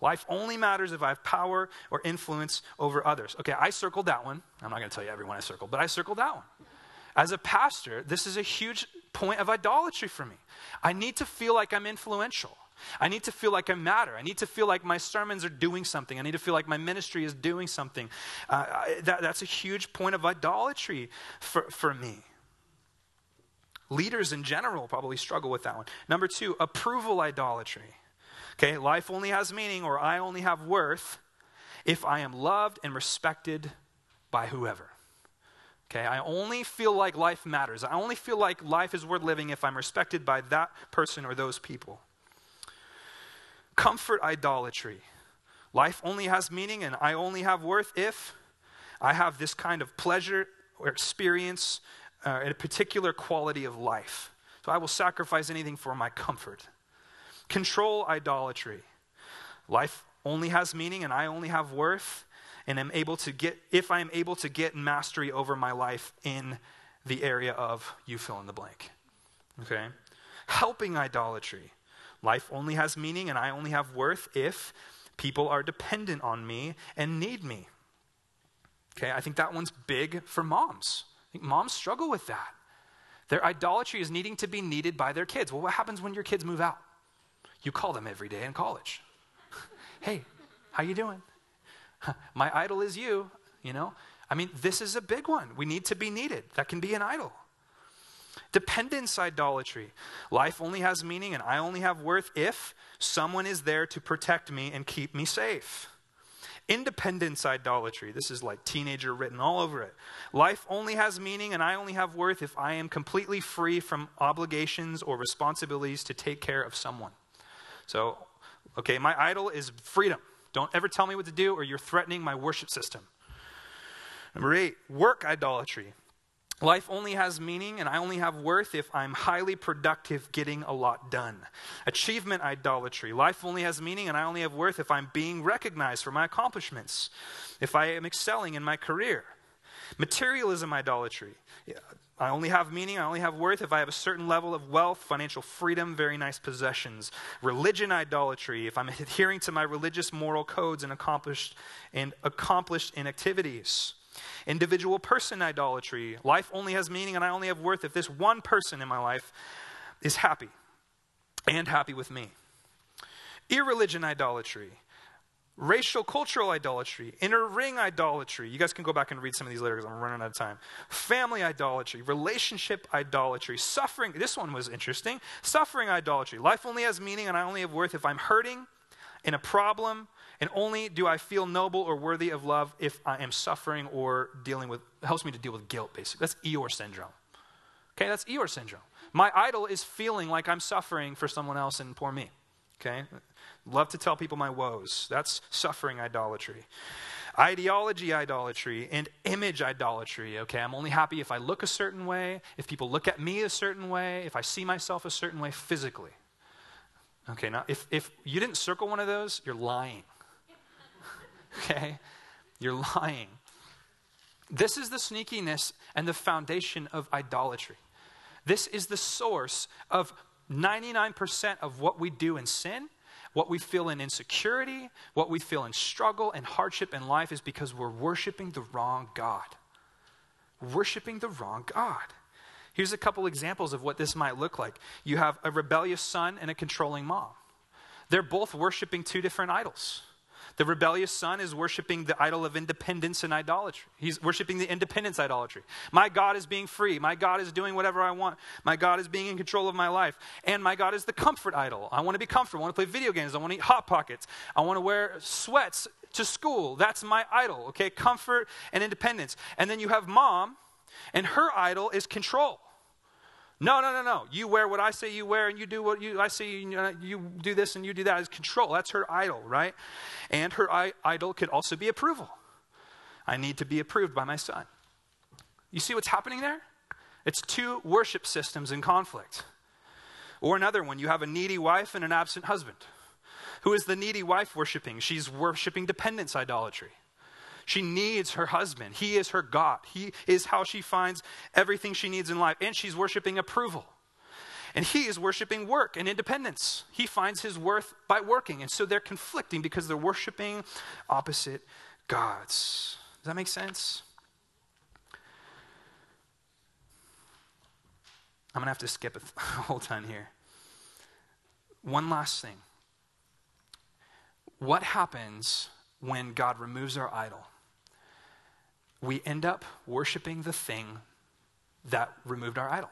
Life only matters if I have power or influence over others. Okay, I circled that one. I'm not going to tell you every one I circled, but I circled that one. As a pastor, this is a huge point of idolatry for me. I need to feel like I'm influential. I need to feel like I matter. I need to feel like my sermons are doing something. I need to feel like my ministry is doing something. That's a huge point of idolatry for me. Leaders in general probably struggle with that one. Number two, approval idolatry. Okay, life only has meaning or I only have worth if I am loved and respected by whoever. Okay, I only feel like life matters. I only feel like life is worth living if I'm respected by that person or those people. Comfort idolatry. Life only has meaning and I only have worth if I have this kind of pleasure or experience and a particular quality of life. So I will sacrifice anything for my comfort. Control idolatry. Life only has meaning and I only have worth and am able to get, if I am able to get mastery over my life in the area of you fill in the blank. Okay. Helping idolatry. Life only has meaning and I only have worth if people are dependent on me and need me. Okay, I think that one's big for moms. I think moms struggle with that. Their idolatry is needing to be needed by their kids. Well, what happens when your kids move out? You call them every day in college. Hey, how you doing? My idol is you, you know? I mean, this is a big one. We need to be needed. That can be an idol. Dependence idolatry. Life only has meaning and I only have worth if someone is there to protect me and keep me safe. Independence idolatry. This is like teenager written all over it. Life only has meaning and I only have worth if I am completely free from obligations or responsibilities to take care of someone. So, okay, my idol is freedom. Don't ever tell me what to do or you're threatening my worship system. Number 8, work idolatry. Life only has meaning and I only have worth if I'm highly productive getting a lot done. Achievement idolatry. Life only has meaning and I only have worth if I'm being recognized for my accomplishments, if I am excelling in my career. Materialism idolatry. I only have meaning, I only have worth if I have a certain level of wealth, financial freedom, very nice possessions. Religion idolatry. If I'm adhering to my religious moral codes and accomplished in activities. Individual person idolatry. Life only has meaning and I only have worth if this one person in my life is happy and happy with me. Irreligion idolatry. Racial cultural idolatry. Inner ring idolatry. You guys can go back and read some of these later because I'm running out of time. Family idolatry. Relationship idolatry. Suffering. This one was interesting. Suffering idolatry. Life only has meaning and I only have worth if I'm hurting in a problem, and only do I feel noble or worthy of love if I am suffering or dealing with, helps me to deal with guilt, basically. That's Eeyore syndrome. Okay, that's Eeyore syndrome. My idol is feeling like I'm suffering for someone else and poor me. Okay? Love to tell people my woes. That's suffering idolatry. Ideology idolatry and image idolatry, okay? I'm only happy if I look a certain way, if people look at me a certain way, if I see myself a certain way physically. Okay, now if you didn't circle one of those, you're lying. Okay? You're lying. This is the sneakiness and the foundation of idolatry. This is the source of 99% of what we do in sin. What we feel in insecurity, what we feel in struggle and hardship in life is because we're worshiping the wrong God. Worshiping the wrong God. Here's a couple examples of what this might look like. You have a rebellious son and a controlling mom. They're both worshiping two different idols. The rebellious son is worshiping the idol of independence and idolatry. He's worshiping the independence idolatry. My God is being free. My God is doing whatever I want. My God is being in control of my life. And my God is the comfort idol. I want to be comfortable. I want to play video games. I want to eat Hot Pockets. I want to wear sweats to school. That's my idol, okay? Comfort and independence. And then you have mom, and her idol is control. No, no, no, no. You wear what I say you wear, and you do what I say you do this and you do that. It's control. That's her idol, right? And her idol could also be approval. I need to be approved by my son. You see what's happening there? It's two worship systems in conflict. Or another one, you have a needy wife and an absent husband. Who is the needy wife worshiping? She's worshiping dependence idolatry. She needs her husband. He is her God. He is how she finds everything she needs in life. And she's worshiping approval. And he is worshiping work and independence. He finds his worth by working. And so they're conflicting because they're worshiping opposite gods. Does that make sense? I'm going to have to skip a whole ton here. One last thing. What happens when God removes our idol? We end up worshiping the thing that removed our idol.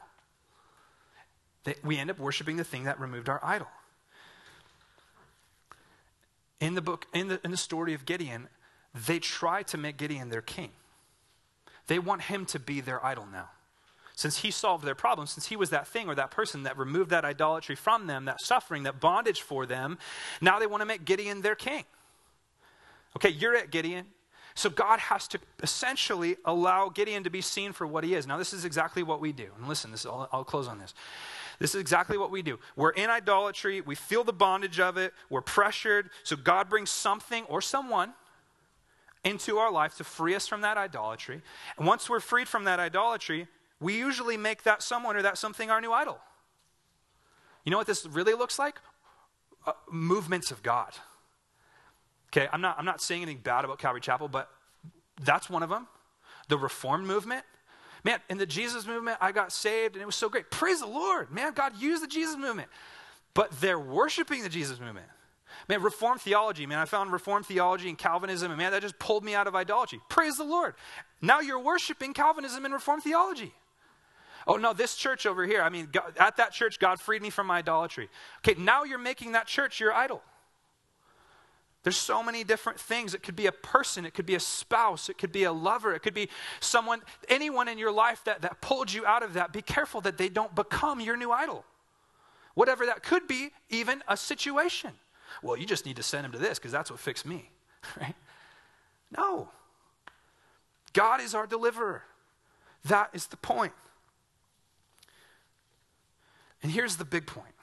We end up worshiping the thing that removed our idol. In the book, in the story of Gideon, they try to make Gideon their king. They want him to be their idol now. Since he solved their problem, since he was that thing or that person that removed that idolatry from them, that suffering, that bondage for them, now they want to make Gideon their king. Okay, you're it, Gideon. So God has to essentially allow Gideon to be seen for what he is. Now, this is exactly what we do. And listen, I'll close on this. This is exactly what we do. We're in idolatry. We feel the bondage of it. We're pressured. So God brings something or someone into our life to free us from that idolatry. And once we're freed from that idolatry, we usually make that someone or that something our new idol. You know what this really looks like? Movements of God. Okay, I'm not saying anything bad about Calvary Chapel, but that's one of them. The Reformed movement. Man, in the Jesus movement, I got saved, and it was so great. Praise the Lord. Man, God used the Jesus movement. But they're worshiping the Jesus movement. Man, Reformed theology. Man, I found Reformed theology and Calvinism, and man, that just pulled me out of idolatry. Praise the Lord. Now you're worshiping Calvinism and Reformed theology. Oh, no, this church over here. I mean, God, at that church, God freed me from my idolatry. Okay, now you're making that church your idol. There's so many different things. It could be a person. It could be a spouse. It could be a lover. It could be someone, anyone in your life that pulled you out of that. Be careful that they don't become your new idol. Whatever that could be, even a situation. Well, you just need to send him to this because that's what fixed me, right? No. God is our deliverer. That is the point. And here's the big point.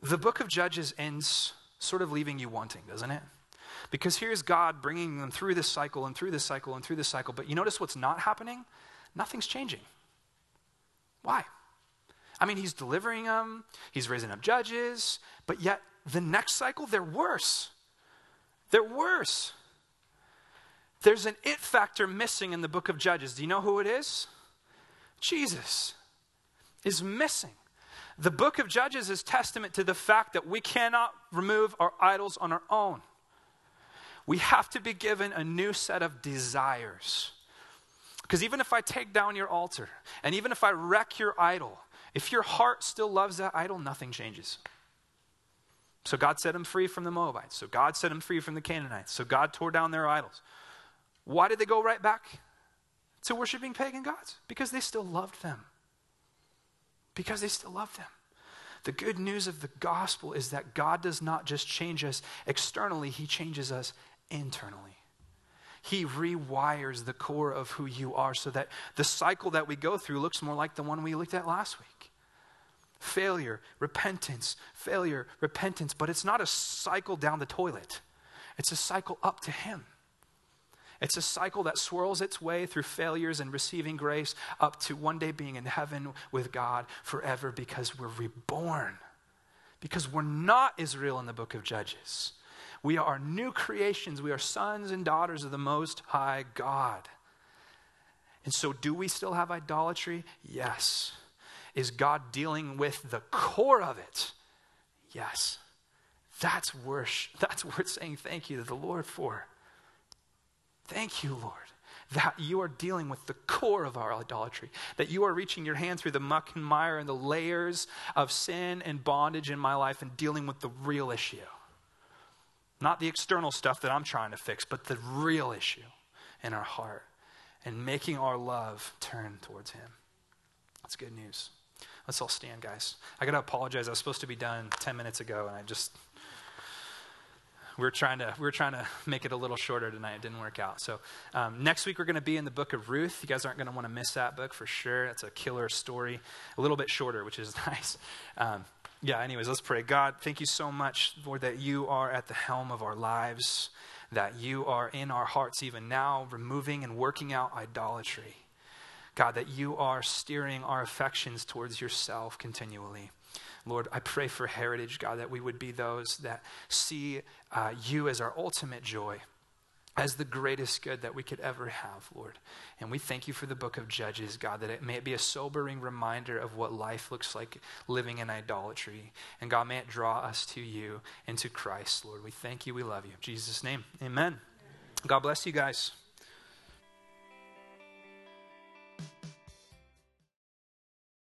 The book of Judges ends sort of leaving you wanting, doesn't it? Because here's God bringing them through this cycle and through this cycle and through this cycle. But you notice what's not happening? Nothing's changing. Why? I mean, he's delivering them. He's raising up judges. But yet the next cycle, they're worse. They're worse. There's an it factor missing in the book of Judges. Do you know who it is? Jesus is missing. The book of Judges is testament to the fact that we cannot remove our idols on our own. We have to be given a new set of desires. Because even if I take down your altar, and even if I wreck your idol, if your heart still loves that idol, nothing changes. So God set him free from the Moabites. So God set him free from the Canaanites. So God tore down their idols. Why did they go right back to worshiping pagan gods? Because they still loved them. because they still love them. The good news of the gospel is that God does not just change us externally, he changes us internally. He rewires the core of who you are so that the cycle that we go through looks more like the one we looked at last week. Failure, repentance, but it's not a cycle down the toilet. It's a cycle up to him. It's a cycle that swirls its way through failures and receiving grace up to one day being in heaven with God forever because we're reborn. Because we're not Israel in the book of Judges. We are new creations. We are sons and daughters of the Most High God. And so do we still have idolatry? Yes. Is God dealing with the core of it? Yes. That's worship. That's worth saying thank you to the Lord for. Thank you, Lord, that you are dealing with the core of our idolatry, that you are reaching your hand through the muck and mire and the layers of sin and bondage in my life and dealing with the real issue. Not the external stuff that I'm trying to fix, but the real issue in our heart and making our love turn towards him. That's good news. Let's all stand, guys. I got to apologize. I was supposed to be done 10 minutes ago, and We were trying to make it a little shorter tonight. It didn't work out. So next week we're going to be in the book of Ruth. You guys aren't going to want to miss that book for sure. It's a killer story. A little bit shorter, which is nice. Anyways, let's pray. God, thank you so much, Lord, that you are at the helm of our lives, that you are in our hearts even now, removing and working out idolatry. God, that you are steering our affections towards yourself continually. Lord, I pray for Heritage, God, that we would be those that see you as our ultimate joy, as the greatest good that we could ever have, Lord. And we thank you for the book of Judges, God, that it may be a sobering reminder of what life looks like living in idolatry. And God, may it draw us to you and to Christ, Lord. We thank you. We love you. In Jesus' name, amen. God bless you guys.